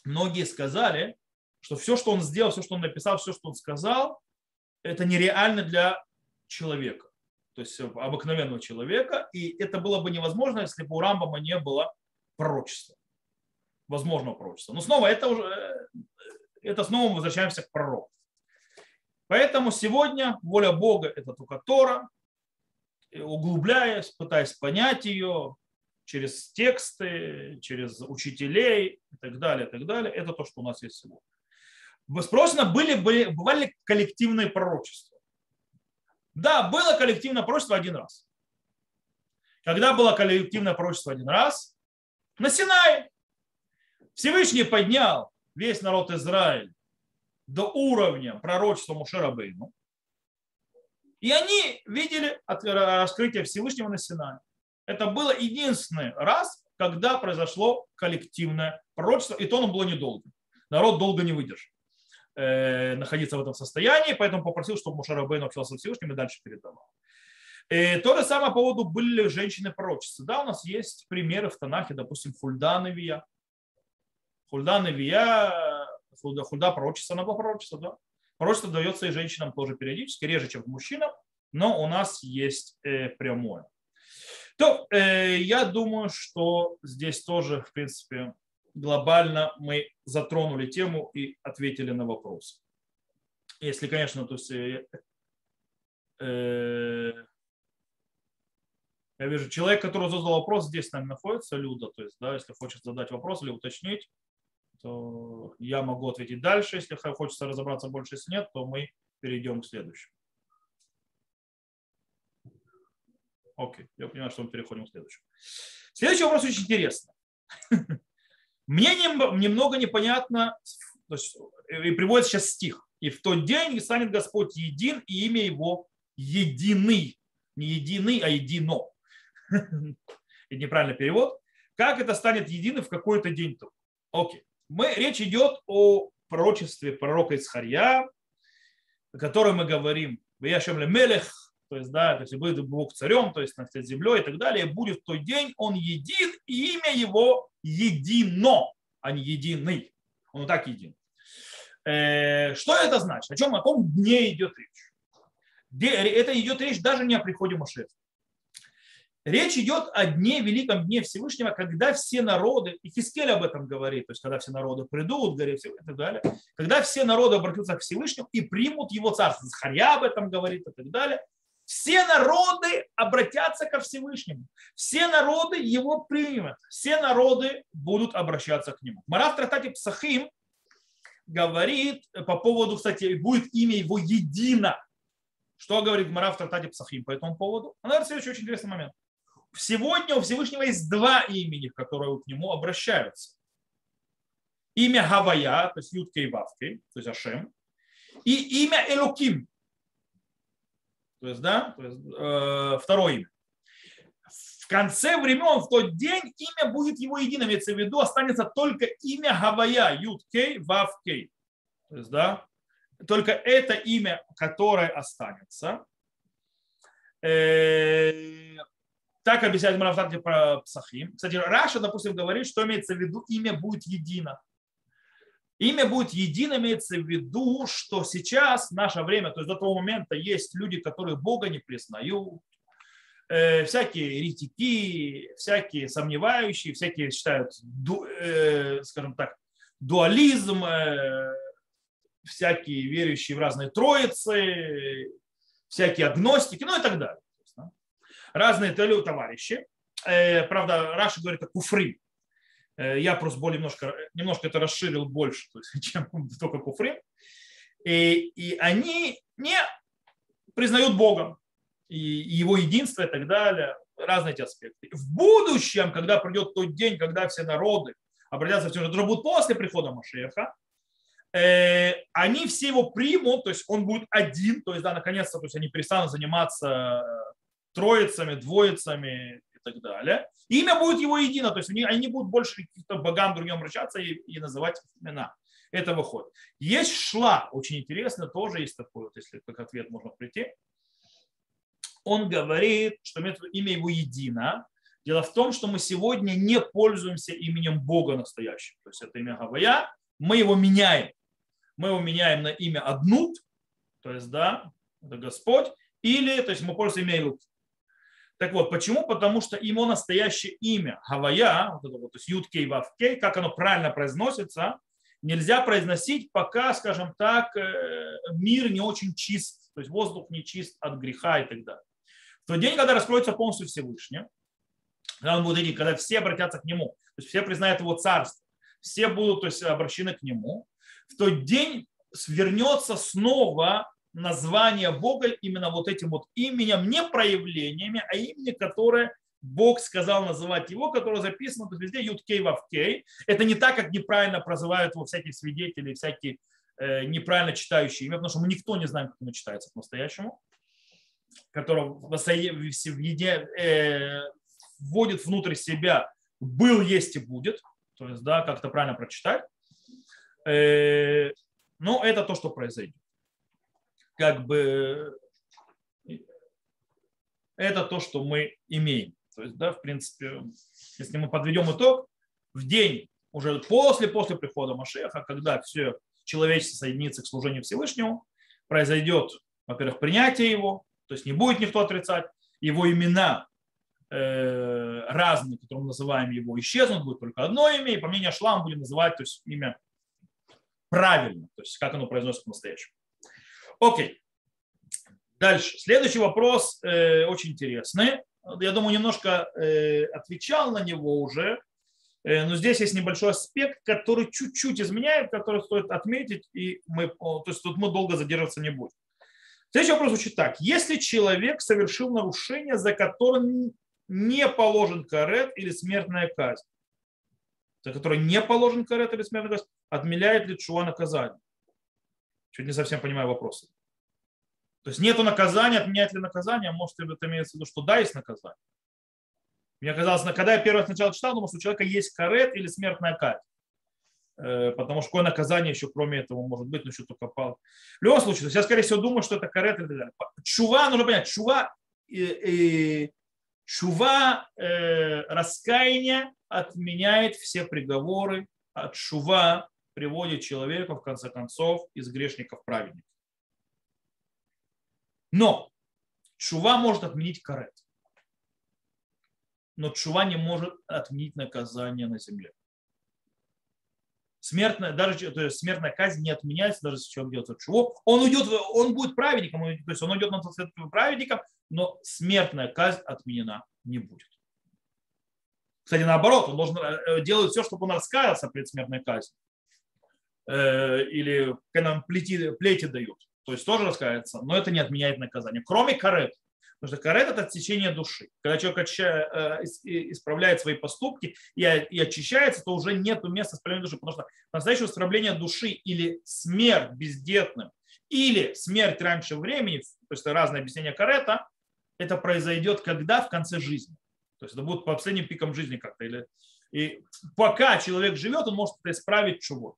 Многие сказали, что все, что он сделал, все, что он написал, все, что он сказал, это нереально для человека, то есть обыкновенного человека, и это было бы невозможно, если бы у Рамбама не было пророчества, возможного пророчества. Но снова снова мы возвращаемся к пророку. Поэтому сегодня воля Бога – это только Тора, углубляясь, пытаясь понять ее через тексты, через учителей и так далее, Это то, что у нас есть сегодня. Спросено, бывали ли коллективные пророчества? Да, было коллективное пророчество один раз. Когда было коллективное пророчество один раз, на Синае Всевышний поднял весь народ Израиля до уровня пророчества Моше Рабейну. И они видели раскрытие Всевышнего на Синае. Это было единственный раз, когда произошло коллективное пророчество, и то оно было недолго. Народ долго не выдержал находиться в этом состоянии, поэтому попросил, чтобы Моше Рабейну общался с Всевышним и дальше передавал. И то же самое по поводу были ли женщины-пророчицы. Да, у нас есть примеры в Танахе, допустим, Хульда Невия. Хульда пророчица, она была пророчица, да. Пророчество дается и женщинам тоже периодически, реже, чем мужчинам, но у нас есть прямое. То я думаю, что здесь тоже, в принципе, глобально мы затронули тему и ответили на вопрос. Если, конечно, то есть, я вижу, человек, который задал вопрос, здесь с нами находится, Люда, то есть, да, если хочет задать вопрос или уточнить, то я могу ответить дальше. Если хочется разобраться больше, если нет, то мы перейдем к следующему. Окей, я понимаю, что мы переходим к следующему. Следующий вопрос очень интересный. Мне немного непонятно, то есть, и приводит сейчас стих. И в тот день станет Господь един, и имя Его единый. Не единый, а едино. Это неправильный перевод. Как это станет единым в какой-то день? Окей. Речь идет о пророчестве пророка Исхария, о котором мы говорим. Ваяшем ле-мелех, то есть, да, если будет Бог царем, то есть над землей и так далее, будет в тот день, он един, и имя его едино, а не единый. Он и так един. Что это значит? О каком дне идет речь? Это идет речь даже не о приходе Машеха. Речь идет о дне, великом дне Всевышнего, когда все народы, и Хискель об этом говорит, то есть когда все народы придут, говорит, и так далее, когда все народы обратятся к Всевышнему и примут его царство. Захарья об этом говорит и так далее. Все народы обратятся ко Всевышнему. Все народы его примут. Все народы будут обращаться к нему. Мара в трактате Псахим говорит по поводу, кстати, будет имя его едино. Что говорит Мара в трактате Псахим по этому поводу? Она говорит следующий очень интересный момент. Сегодня у Всевышнего есть два имени, которые к нему обращаются. Имя Гавая, то есть Юткей и Вавкей, то есть Ашем, и имя Элоким, то есть, да, то есть второе имя. В конце времен, в тот день, имя будет его единым, имеется в виду, останется только имя Гавая, Юткей, Вавкей, то есть, да, только это имя, которое останется. Так объясняет Марафтат про Псахим. Кстати, Раша, допустим, говорит, что имеется в виду имя будет едино. Имя будет едино, имеется в виду, что сейчас, в наше время, то есть до того момента есть люди, которые Бога не признают, всякие еретики, всякие сомневающие, всякие считают, скажем так, дуализм, всякие верующие в разные троицы, всякие агностики, ну и так далее. Разные товарищи. Правда, Раша говорит о куфри. Я просто более немножко это расширил больше, то есть, чем только куфри. И они не признают Бога, и его единство и так далее. Разные эти аспекты. В будущем, когда придет тот день, когда все народы обратятся в тем же, это будет после прихода Машеха, они все его примут, то есть он будет один, то есть, да, наконец-то, то есть они перестанут заниматься троицами, двоицами и так далее. И имя будет его едино, то есть они не будут больше каким-то богам другим обращаться и называть имена. Это выходит. Есть шла, очень интересно, тоже есть такой, вот, если как ответ можно прийти. Он говорит, что имя его едино. Дело в том, что мы сегодня не пользуемся именем Бога настоящим. То есть это имя Гавая, мы его меняем. Мы его меняем на имя Аднут, то есть, да, это Господь, или, то есть мы пользуемся имя Илут. Так вот, почему? Потому что его настоящее имя, Гавая, вот это вот, то есть Юткей, Вавкей, как оно правильно произносится, нельзя произносить, пока, скажем так, мир не очень чист, то есть воздух не чист от греха и так далее. В тот день, когда раскроется полностью Всевышний, когда он будет идти, когда все обратятся к нему, то есть все признают его царство, все будут, то есть, обращены к нему, в тот день вернется снова название Бога именно вот этим вот именем, не проявлениями, а имени, которое Бог сказал называть его, которое записано везде Юткей Вавкей. Это не так, как неправильно прозывают его всякие свидетели, всякие неправильно читающие имя, потому что мы никто не знаем, как оно читается по-настоящему, которое вводит внутрь себя «был, есть и будет», то есть, да, как-то правильно прочитать. Но это то, что произойдет. Как бы это то, что мы имеем. То есть, да, в принципе, если мы подведем итог, в день, уже после прихода Машеха, когда все человечество соединится к служению Всевышнему, произойдет, во-первых, принятие его, то есть не будет никто отрицать, его имена разные, которые мы называем его, исчезнут, будет только одно имя, и по мнению Шлам будем называть, то есть, имя правильно, то есть как оно произносится по-настоящему. Окей. Дальше. Следующий вопрос очень интересный. Я думаю, немножко отвечал на него уже, но здесь есть небольшой аспект, который чуть-чуть изменяет, который стоит отметить, и мы, то есть тут мы долго задерживаться не будем. Следующий вопрос звучит так. Если человек совершил нарушение, за которое не положен карет или смертная казнь, отменяет ли тшува наказание? Чуть не совсем понимаю вопросы. То есть нету наказания, отменяет ли наказание? Может, это имеется в виду, что да, есть наказание. Мне казалось, когда я первый раз сначала читал, думал, что у человека есть карет или смертная казнь. Потому что какое наказание еще кроме этого может быть, но еще только пал. В любом случае, то есть я, скорее всего, думаю, что это карет или так далее. Тшува, нужно понять, тшува, раскаяние отменяет все приговоры, а тшува приводит человека, в конце концов, из грешников праведников. Но тшува может отменить карет. Но тшува не может отменить наказание на земле. Смертная казнь не отменяется, даже если человек делает тшуву. Он будет праведником, то есть он уйдет на тот свет праведником, но смертная казнь отменена не будет. Кстати, наоборот, он должен делать все, чтобы он раскаялся перед смертной казнью. Или когда нам плети дают, то есть тоже раскаивается, но это не отменяет наказание. Кроме карет. Потому что карет – это отсечение души. Когда человек исправляет свои поступки и очищается, то уже нет места исправления души. Потому что настоящее исправление души или смерть бездетным, или смерть раньше времени, то есть разное объяснение карета, это произойдет когда? В конце жизни. То есть это будет по последним пикам жизни как-то. И пока человек живет, он может это исправить тшувой.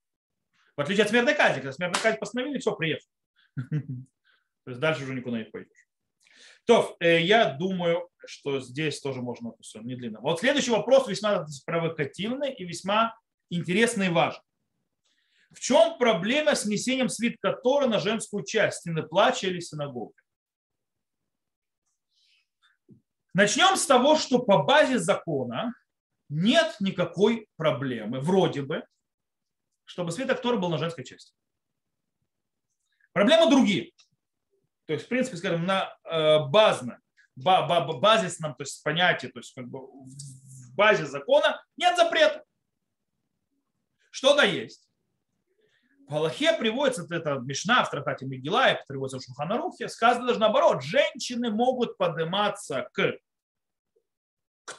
В отличие от смертной казни. Когда смертную казнь постановили, все, приехал. То есть дальше уже никуда не пойдешь. То, я думаю, что здесь тоже можно, все, не длинно. Вот следующий вопрос весьма провокативный и весьма интересный и важный. В чем проблема с несением свитка Торы на женскую часть, стены плача или синагоги? Начнем с того, что по базе закона нет никакой проблемы, вроде бы, чтобы свиток Торы был на женской части. Проблемы другие. То есть, в принципе, скажем, на базисном, то есть понятии, то есть как бы в базе закона нет запрета. Что-то есть. В Галахе приводится это Мишна в трактате Мегила, приводится в Шулхан Арухе, сказано даже наоборот, женщины могут подниматься к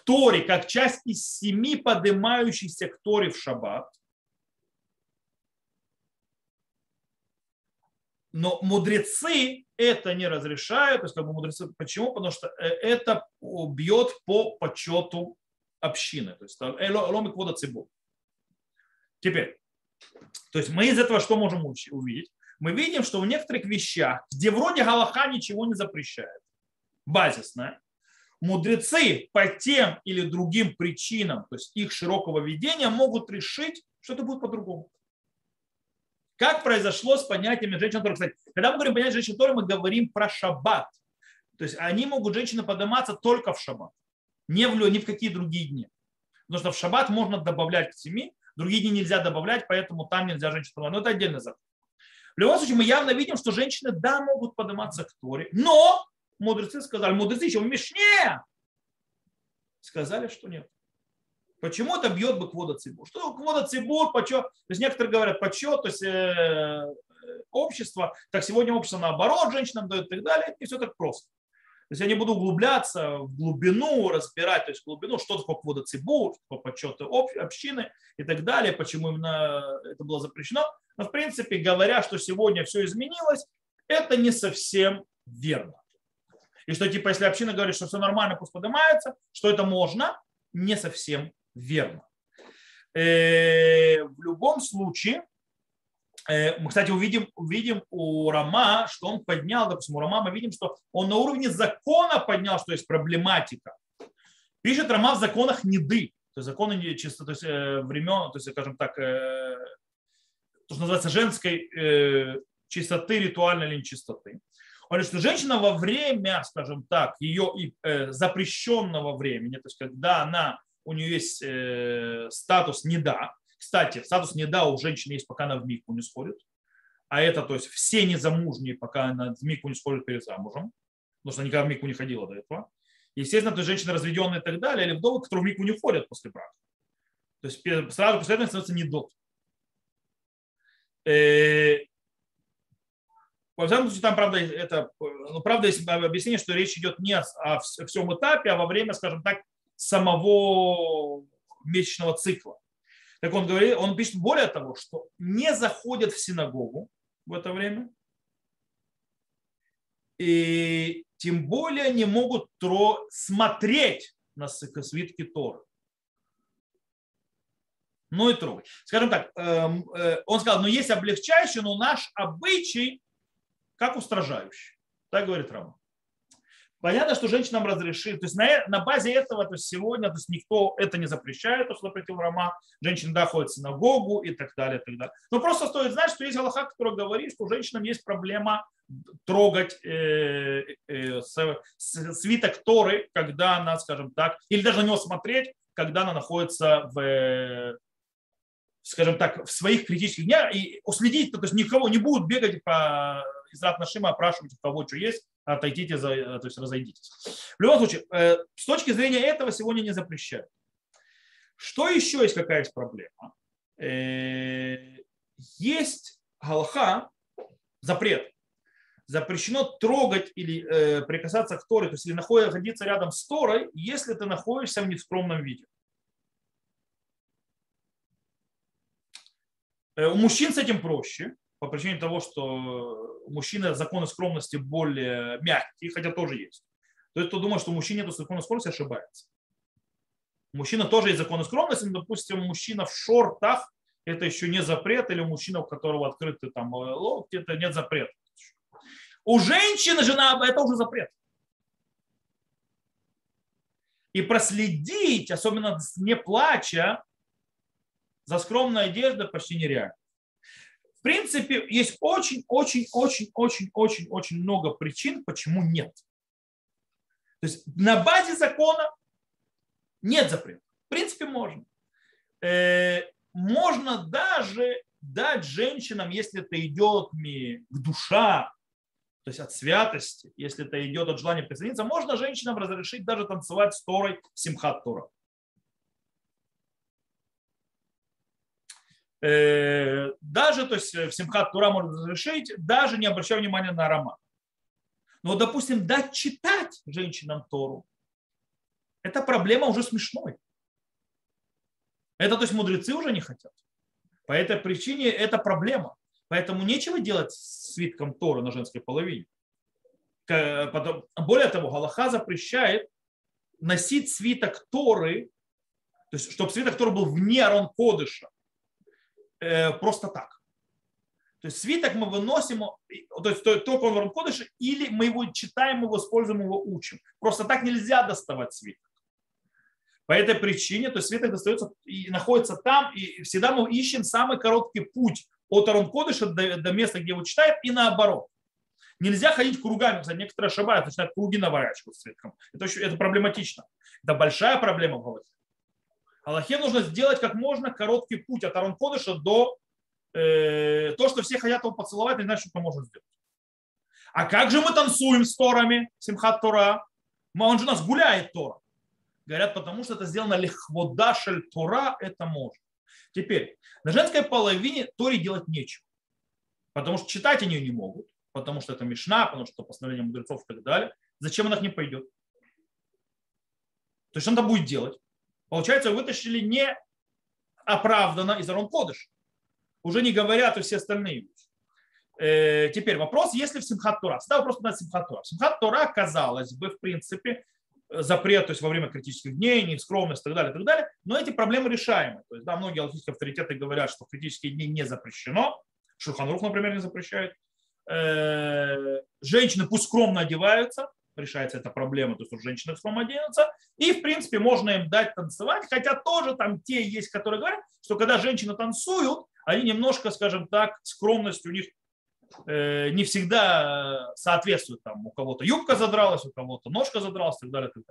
Торе, как часть из 7 поднимающихся к Торе в шаббат. Но мудрецы это не разрешают. То есть, как бы мудрецы, почему? Потому что это бьет по почету общины. То есть, ломик вода цибу. Теперь, то есть мы из этого что можем увидеть? Мы видим, что в некоторых вещах, где вроде галаха ничего не запрещает, базисно, мудрецы по тем или другим причинам, то есть их широкого видения, могут решить, что это будет по-другому. Как произошло с понятиями женщин Торы? Кстати, когда мы говорим понятие женщин Торы, мы говорим про шаббат. То есть они могут, женщины, подниматься только в шаббат, не в какие другие дни. Потому что в шаббат можно добавлять к 7, другие дни нельзя добавлять, поэтому там нельзя женщин Торы. Но это отдельный закон. В любом случае, мы явно видим, что женщины, да, могут подниматься к Торе, но мудрецы сказали, мудрецы еще в Мишне сказали, что нет. Почему это бьет бы квода цибур? Что квода цибур, почет? То есть некоторые говорят почет, то есть общество, так сегодня общество наоборот женщинам дает и так далее, и все так просто. То есть я не буду углубляться в глубину, разбирать, то есть глубину, что такое квода цибур, что такое почеты общины и так далее, почему именно это было запрещено. Но в принципе, говоря, что сегодня все изменилось, это не совсем верно. И что типа, если община говорит, что все нормально, пусть поднимается, что это можно, не совсем верно. В любом случае, мы, кстати, увидим у Рама, что он поднял, допустим, у Рама мы видим, что он на уровне закона поднял, что есть проблематика. Пишет Рама в законах Ниды, то есть законы чисто, то есть времен, то есть, скажем так, то, что называется женской чистоты, ритуальной или нечистоты. Он говорит, что женщина во время, скажем так, ее запрещенного времени, то есть когда у нее есть статус неда, кстати, статус неда у женщины есть, пока она в микву не сходит, а это, то есть все незамужние, пока она в микву не сходит перед замужем, потому что она никогда в микву не ходила до этого. Естественно, то есть женщины разведенные и так далее, или вдовы, которые в микву не входят после брака. То есть сразу после этого становится недот. Во всяком случае, там, правда, это, ну, правда, есть объяснение, что речь идет не о всем этапе, а во время, скажем так, самого месячного цикла. Так он говорит, он пишет более того, что не заходят в синагогу в это время, и тем более не могут смотреть на свитки Торы. Ну и трогать. Скажем так, он сказал, но есть облегчающий, но наш обычай как устражающий. Так говорит Рама. Понятно, что женщинам разрешили. То есть на базе этого, то есть сегодня, то есть никто это не запрещает, то, что запретил Рама. Женщины, да, ходят в синагогу и так далее, и так далее. Но просто стоит знать, что есть галаха, который говорит, что у женщин есть проблема трогать свиток Торы, когда она, скажем так, или даже на него смотреть, когда она находится в, скажем так, в своих критических днях, и уследить, то есть никого не будут бегать по израт нашим, опрашивать, у кого что есть, отойдите, то есть разойдитесь. В любом случае, с точки зрения этого сегодня не запрещают. Что еще есть, какая есть проблема? Есть галаха, запрет. Запрещено трогать или прикасаться к Торе, то есть или находиться рядом с Торой, если ты находишься в нескромном виде. У мужчин с этим проще, по причине того, что у мужчин законы скромности более мягкие, хотя тоже есть. То есть кто думает, что у мужчин нет закона скромности, ошибается. У мужчин тоже есть законы скромности, но, допустим, мужчина в шортах, это еще не запрет, или у мужчины, у которого открыты там локти, это нет запрета. У женщины жена, это уже запрет. И проследить, особенно не плача, за скромной одеждой почти нереально. В принципе, есть очень-очень-очень-очень-очень-очень много причин, почему нет. То есть на базе закона нет запрета. В принципе, можно. Можно даже дать женщинам, если это идет к душа, то есть от святости, если это идет от желания присоединиться, можно женщинам разрешить даже танцевать с Торой Симхат Тора. Даже, то есть в Симхат Тора можно разрешить, даже не обращая внимания на аромат. Но, допустим, дать читать женщинам Тору, это проблема уже смешной. Это, то есть, мудрецы уже не хотят. По этой причине это проблема. Поэтому нечего делать с свитком Торы на женской половине. Более того, галаха запрещает носить свиток Торы, то есть, чтобы свиток Торы был вне Арон Кодыша, просто так. То есть свиток мы выносим, то есть только он в Арон Кодыше, или мы его читаем, мы его используем, его учим. Просто так нельзя доставать свиток. По этой причине, то есть свиток достается и находится там, и всегда мы ищем самый короткий путь от Арон Кодыша до места, где его читают, и наоборот. Нельзя ходить кругами. Кстати, некоторые ошибаются, начинают круги наворачивать свитком. Это проблематично. Это большая проблема в галахе. Галахе нужно сделать как можно короткий путь от Арон Кодыша до того, что все хотят его поцеловать, не знают, что это можно сделать. А как же мы танцуем с Торами, Симхат Тора? Он же у нас гуляет Тора. Говорят, потому что это сделано лихводашель Тора, это можно. Теперь, на женской половине Торе делать нечего, потому что читать они ее не могут, потому что это мишна, потому что постановление мудрецов и так далее. Зачем она к ним пойдет? То есть она будет делать. Получается, вытащили неоправданно из Арон Кодыша. Уже не говорят и все остальные вещи. Теперь вопрос, есть ли в Симхат Тора? Всегда вопрос на Симхат Тора. Симхат Тора, казалось бы, в принципе, запрет, то есть во время критических дней, нескромность и так далее, но эти проблемы решаемы. То есть, да, многие галахические авторитеты говорят, что в критические дни не запрещено, Шульхан Арух, например, не запрещает. Женщины пусть скромно одеваются, решается эта проблема, то есть женщины скромно оденутся, и в принципе можно им дать танцевать, хотя тоже там те есть, которые говорят, что когда женщины танцуют, они немножко, скажем так, скромность у них не всегда соответствует, там у кого-то юбка задралась, у кого-то ножка задралась и так далее.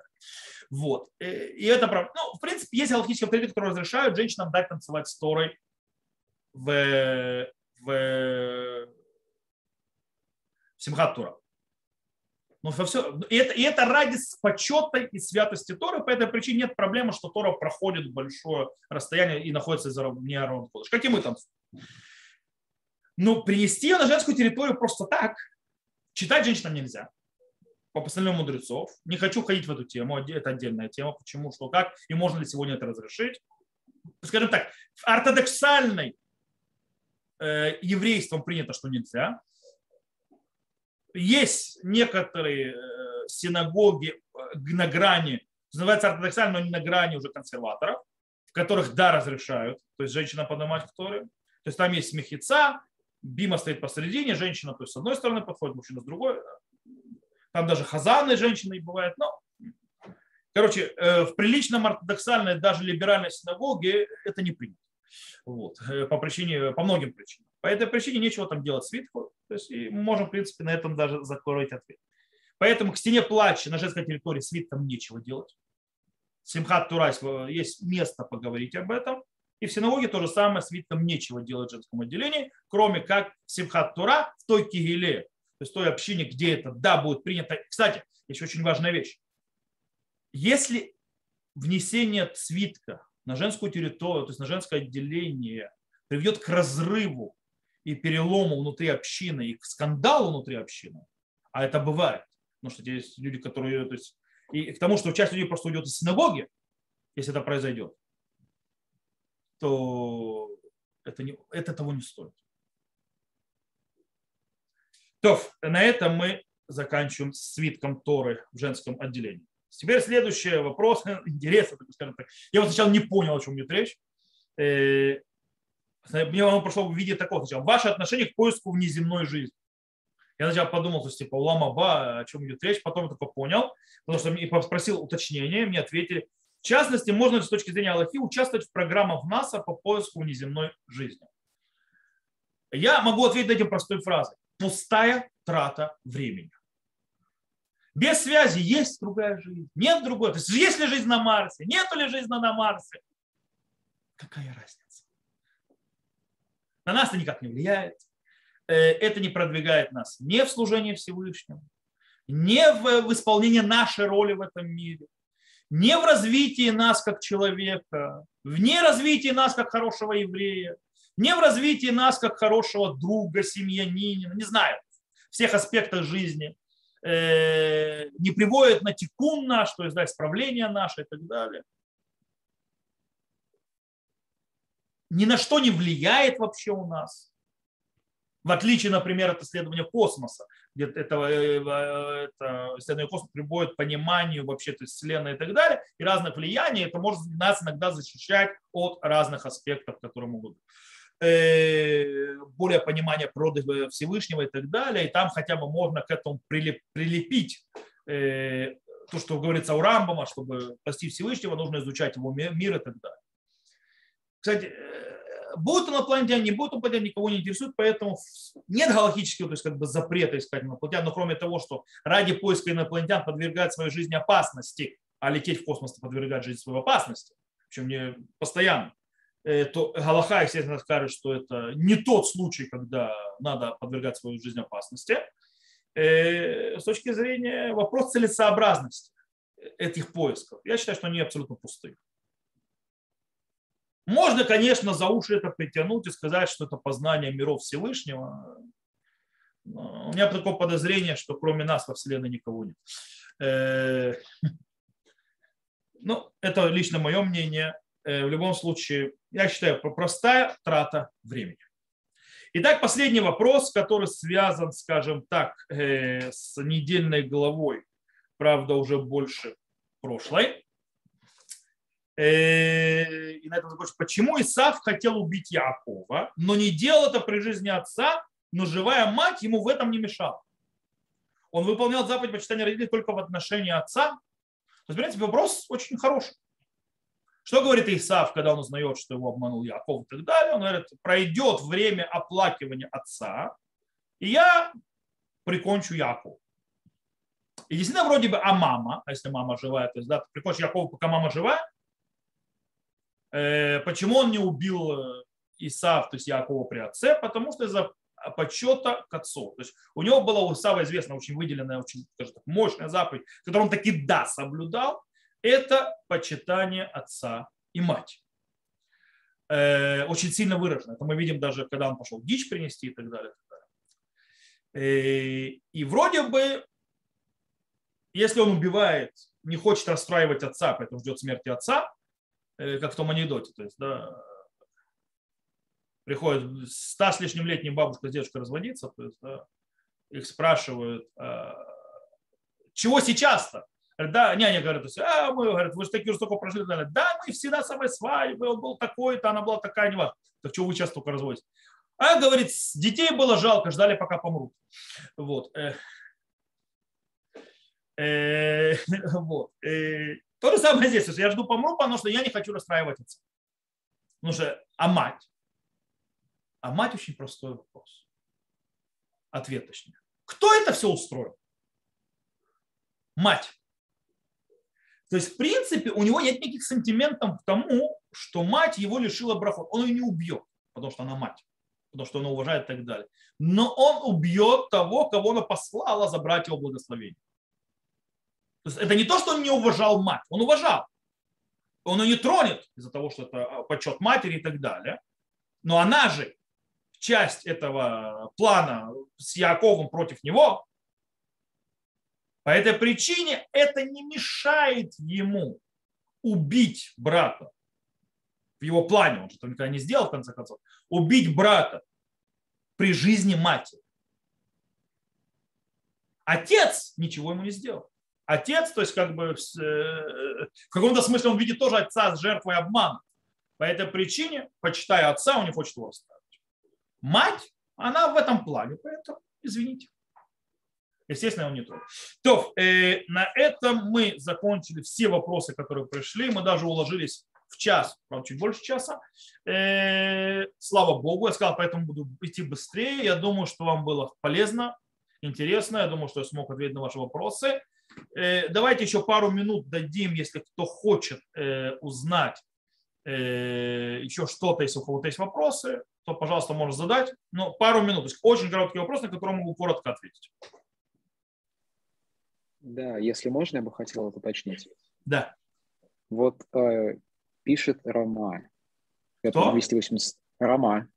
Вот. И это правда. Ну, в принципе, есть галахические авторитеты, которые разрешают женщинам дать танцевать с Торой в Симхат Тора. Но все... И это ради почета и святости Торы. По этой причине нет проблемы, что Тора проходит большое расстояние и находится вне Арон Кодыша. Как и мы танцуем. Но принести ее на женскую территорию просто так, Читать женщинам нельзя. По постановлению мудрецов. Не хочу ходить в эту тему. Это отдельная тема. Почему, что, как. И можно ли сегодня это разрешить. Скажем так, в ортодоксальной еврейством принято, что нельзя. Есть некоторые синагоги на грани, называется ортодоксально, но не на грани уже консерваторов, в которых да, разрешают. То есть женщина поднимать которые. То есть там есть мехица, бима стоит посередине, женщина то есть с одной стороны подходит, мужчина с другой. Там даже хазаны женщины и бывает. Но, короче, в приличном ортодоксальной, даже либеральной синагоге это не принято. Вот. По многим причинам. По этой причине нечего там делать свитку. То есть и можем, в принципе, на этом даже закрыть ответ. Поэтому к стене плача на женской территории свиткам нечего делать. Симхат Тура есть место поговорить об этом. И в синагоге то же самое, свиткам нечего делать в женском отделении, кроме как Симхат Тура в той кигеле, то есть в той общине, где это да, будет принято. Кстати, еще очень важная вещь. Если внесение свитка на женскую территорию, то есть на женское отделение приведет к разрыву и перелому внутри общины и к скандалу внутри общины, а это бывает, потому что здесь люди, которые, то есть, и к тому, что часть людей просто уйдет из синагоги, если это произойдет, то это того не стоит. То, на этом мы заканчиваем свитком Торы в женском отделении. Теперь следующий вопрос. Интересно, скажем так. Я вот сначала не понял, о чем идет речь. Мне оно прошло в виде такого сначала. Ваше отношение к поиску внеземной жизни. Я сначала подумал, то есть типа улам-аба, о чем идет речь. Потом я только понял, потому что я спросил уточнение, мне ответили. В частности, можно ли с точки зрения Аллахи участвовать в программах НАСА по поиску внеземной жизни? Я могу ответить этим простой фразой. Пустая трата времени. Без связи есть другая жизнь, нет другой. То есть есть ли жизнь на Марсе, нет ли жизни на Марсе? Какая разница? На нас это никак не влияет. Это не продвигает нас ни в служении Всевышнему, ни в исполнении нашей роли в этом мире, ни в развитии нас как человека, ни в развитии нас как хорошего еврея, ни в развитии нас как хорошего друга, семьянина, не знаю, всех аспектах жизни. Не приводит на тикун наш, то есть да, исправление наше и так далее. Ни на что не влияет вообще у нас. В отличие, например, от исследования космоса, где это исследование космоса приводит к пониманию вообще то есть Вселенной и так далее, и разных влияний, это может нас иногда защищать от разных аспектов, которые могут быть. Более понимание природы Всевышнего и так далее. И там хотя бы можно к этому прилепить то, что говорится у Рамбама, чтобы постичь Всевышнего, нужно изучать его мир и так далее. Кстати, будет инопланетяне, не будет инопланетяне, никого не интересует, поэтому нет галактического, то есть как бы запрета искать инопланетян, но кроме того, что ради поиска инопланетян подвергать свою жизнь опасности, а лететь в космос подвергать жизнь своей опасности, причем не постоянно, то Галаха, естественно, скажет, что это не тот случай, когда надо подвергать свою жизнь опасности. С точки зрения вопрос целесообразности этих поисков, я считаю, что они абсолютно пустые. Можно, конечно, за уши это притянуть и сказать, что это познание миров Всевышнего. Но у меня такое подозрение, что кроме нас во Вселенной никого нет. Ну, это лично мое мнение. В любом случае, я считаю, простая трата времени. Итак, последний вопрос, который связан, скажем так, с недельной главой, правда, уже больше прошлой. И на этом закончу. Почему Исав хотел убить Яакова, но не делал это при жизни отца, но живая мать ему в этом не мешала? Он выполнял заповедь почитания родителей только в отношении отца. То есть, понимаете, вопрос очень хороший. Что говорит Исав, когда он узнает, что его обманул Яаков и так далее? Он говорит, пройдет время оплакивания отца, и я прикончу Яакова. И действительно, вроде бы, а мама, а если мама живая, то есть да, прикончу Яакова, пока мама живая, почему он не убил Исав, то есть Яакова при отце? Потому что из-за почета к отцу. То есть у него была у Исава известная, очень выделенная, очень мощная заповедь, которую он таки да соблюдал, это почитание отца и мать. Очень сильно выражено. Это мы видим даже, когда он пошел дичь принести и так далее. И вроде бы, если он убивает, не хочет расстраивать отца, поэтому ждет смерти отца, как в том анекдоте. То есть, да, приходит 100 с лишним летняя бабушка с дедушкой разводиться, то есть, да, их спрашивают, чего сейчас-то? Да, няня говорит, мы, говорят, вы же такие уже только прошли. Да, мы всегда с вами свадьбы, он был такой-то, она была такая, не важно. Так чего вы сейчас только разводите? А, говорит, детей было жалко, ждали, пока помрут. Вот. То же самое здесь. Я жду помру, потому что я не хочу расстраивать отца. Потому что, а мать? А мать очень простой вопрос. Ответ, точнее. Кто это все устроил? Мать. То есть, в принципе, у него нет никаких сантиментов к тому, что мать его лишила брахот. Он ее не убьет, потому что она мать, потому что она уважает и так далее. Но он убьет того, кого она послала забрать его благословение. То есть, это не то, что он не уважал мать. Он уважал. Он ее не тронет из-за того, что это почет матери и так далее. Но она же часть этого плана с Яаковом против него. По этой причине это не мешает ему убить брата. В его плане, он что-то никогда не сделал, в конце концов. Убить брата при жизни матери. Отец ничего ему не сделал. Отец, то есть как бы в каком-то смысле он видит тоже отца с жертвой обмана. По этой причине, почитая отца, он не хочет его оставить. Мать, она в этом плане, поэтому извините. Естественно, он не трогает. То, на этом мы закончили все вопросы, которые пришли. Мы даже уложились в час, правда, чуть больше часа. Слава Богу, я сказал, поэтому буду идти быстрее. Я думаю, что вам было полезно, интересно. Я думаю, что я смог ответить на ваши вопросы. Давайте еще пару минут дадим, если кто хочет узнать еще что-то, если у кого-то есть вопросы, то, пожалуйста, можно задать. Но пару минут. То есть очень короткий вопрос, на который могу коротко ответить. Да, если можно, я бы хотел это уточнить. Да. Вот пишет Рома. Кто? 280... Рома.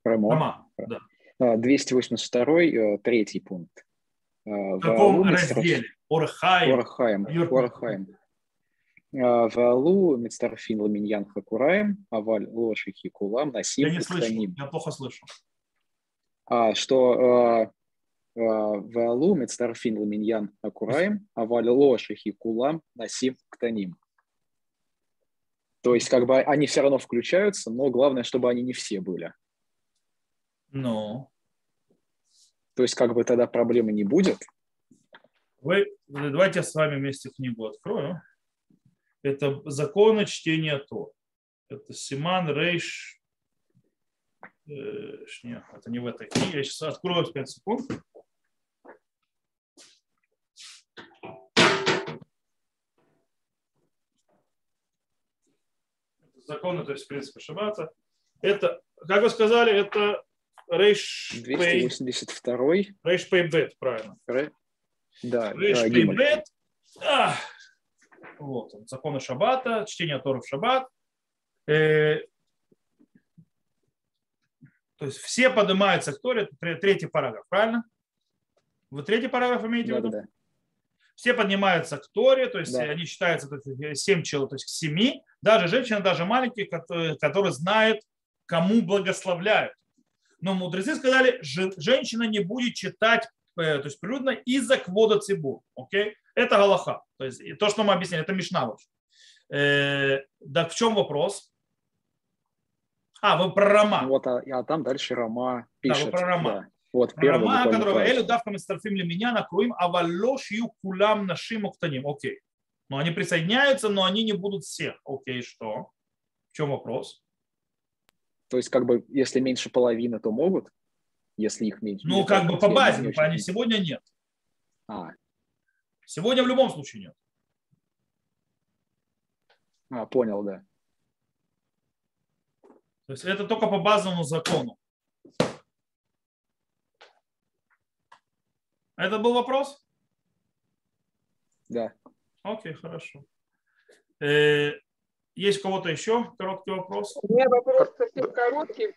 Да. 282-й, третий пункт. В каком разделе? Орхайм. Ваалу, Мецтарфин, Ламиньян, Хакураем, Аваль, Лоши, Хикулам, Насим, Кустаним. Я плохо слышу. Что... Ваалу, Мецтарфин, Ламиньян, Акураем, Аваль, Лоши, Хикулам, Насим, Ктаним. То есть, как бы они все равно включаются, но главное, чтобы они не все были. Ну. То есть, как бы тогда проблемы не будет. Давайте я с вами вместе книгу открою. Это законы чтения Тор. Это Симан Рейш. Нет, это не в этой книге. Я сейчас открою 5 секунд. Законы, то есть, в принципе, ошибаться. Это, как вы сказали, это Рейш 282-й. Рейш Пейбет, правильно. Да, Рейш Пейбет. Вот он, законы Шаббата, чтение Торы в Шаббат. То есть все поднимаются к Торе, третий параграф, правильно? Вы третий параграф имеете в виду? Да. Все поднимаются к Торе, то есть да. Они считаются 7 человек, то есть 7, даже женщина, даже маленькие, которые знают, кому благословляют. Но мудрецы сказали, женщина не будет читать, то есть прилюдно из-за квода цибур. Окей? Это галаха. То есть то, что мы объяснили, это мишна вообще. Да в чем вопрос? Вы про Рома. Вот, а там дальше Рома пишет. Да, вы про Рома. Да. Вот, Рома, которого Элю давками старфим для меня накроем, а валошью кулам нашим уктаним. Окей. Но они присоединяются, но они не будут всех. Окей, что? В чем вопрос? То есть, как бы, если меньше половины, то могут? Если их меньше. Ну, как бы по базе, они сегодня нет. Сегодня в любом случае нет. Понял, да. То есть это только по базовому закону. Это был вопрос? Да. Окей, хорошо. Есть у кого-то еще короткий вопрос? У меня вопрос совсем короткий.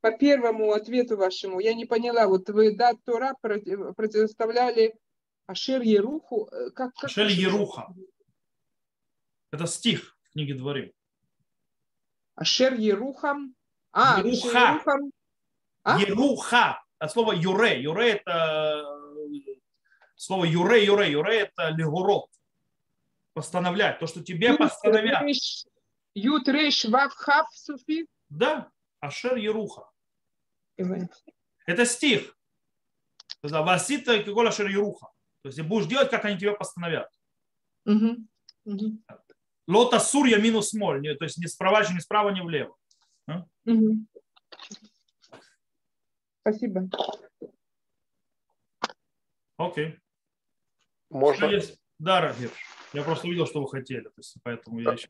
по первому ответу вашему, я не поняла, вот вы дат Тора противоставляли Ашер Еруху. Как Ашер Еруха. Это стих в книге Дворим. Ашер Ерухам. А, Еруха. А? Еруха. От слова юре. Юре это слово юре. Юре это легурот. Постановлять. То, что тебе постановят. Ют рейш вав хав суфи. Да. Ашер Еруха. Это стих. Васита киголь Ашер Еруха. То есть будешь делать, как они тебя постановят. Лота сурья минус моль. То есть ни справа, ни справа, ни влево. Спасибо. Окей. Можно? Да, Рагир. Я просто увидел, что вы хотели. То есть, поэтому я еще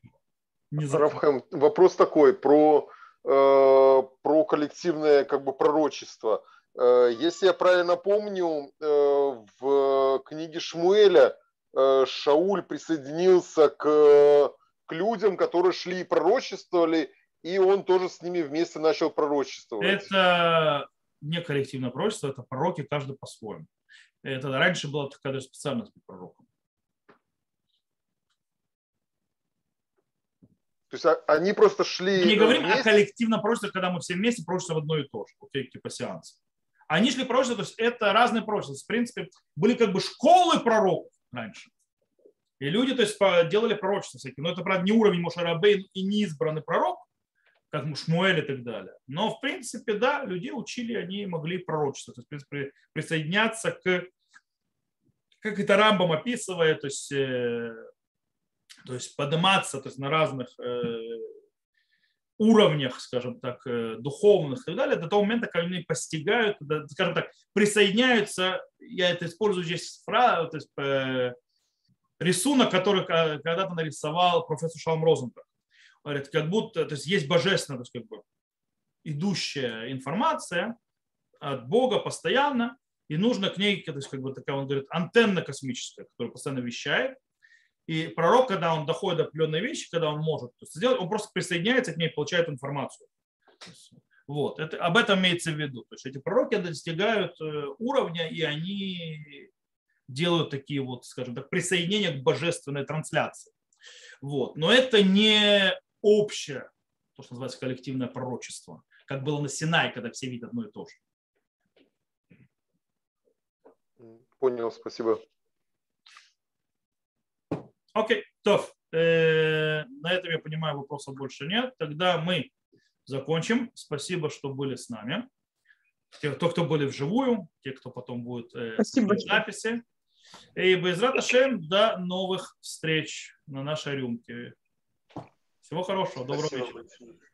не Рафхам, вопрос такой про коллективное как бы пророчество. Если я правильно помню, в книге Шмуэля Шауль присоединился к людям, которые шли и пророчествовали, и он тоже с ними вместе начал пророчествовать. Это не коллективное пророчество, это пророки каждый по-своему. Это раньше была такая специальность по пророкам. То есть они просто шли... Мы не говорим вместе о коллективном пророчестве, когда мы все вместе пророчествуем в одно и то же, окей, типа сеанс. Они шли пророчества, то есть это разные пророчества. В принципе, были как бы школы пророков раньше. И люди, то есть, делали пророчества всякие. Но это, правда, не уровень Моше Рабейну и не избранный пророк, как Шмуэль и так далее. Но, в принципе, да, людей учили, они могли пророчествовать. То есть, в принципе, присоединяться к... Как это Рамбам описывает, то есть подниматься, то есть на разных уровнях, скажем так, духовных и так далее, до того момента, когда они постигают, скажем так, присоединяются, я это использую здесь фразу, то есть, рисунок, который когда-то нарисовал профессор Шалом Розенберг. Говорит, как будто, то есть есть божественная, то есть, как бы, идущая информация от Бога постоянно, и нужно к ней, то есть, как бы, такая, он говорит, антенна космическая, которая постоянно вещает. И пророк, когда он доходит до определенной вещи, когда он может сделать, он просто присоединяется к ней и получает информацию. Вот. Это, об этом имеется в виду. То есть эти пророки достигают уровня, и они делают такие вот, скажем так, присоединения к божественной трансляции. Вот. Но это не общее, то, что называется коллективное пророчество, как было на Синае, когда все видят одно и то же. Понял, спасибо. Окей, Тов. На этом, я понимаю, вопросов больше нет. Тогда мы закончим. Спасибо, что были с нами. Те, кто были вживую, те, кто потом будет в записи. И Бейзрат Ашем, до новых встреч на нашей рюмке. Всего хорошего, доброго вечера.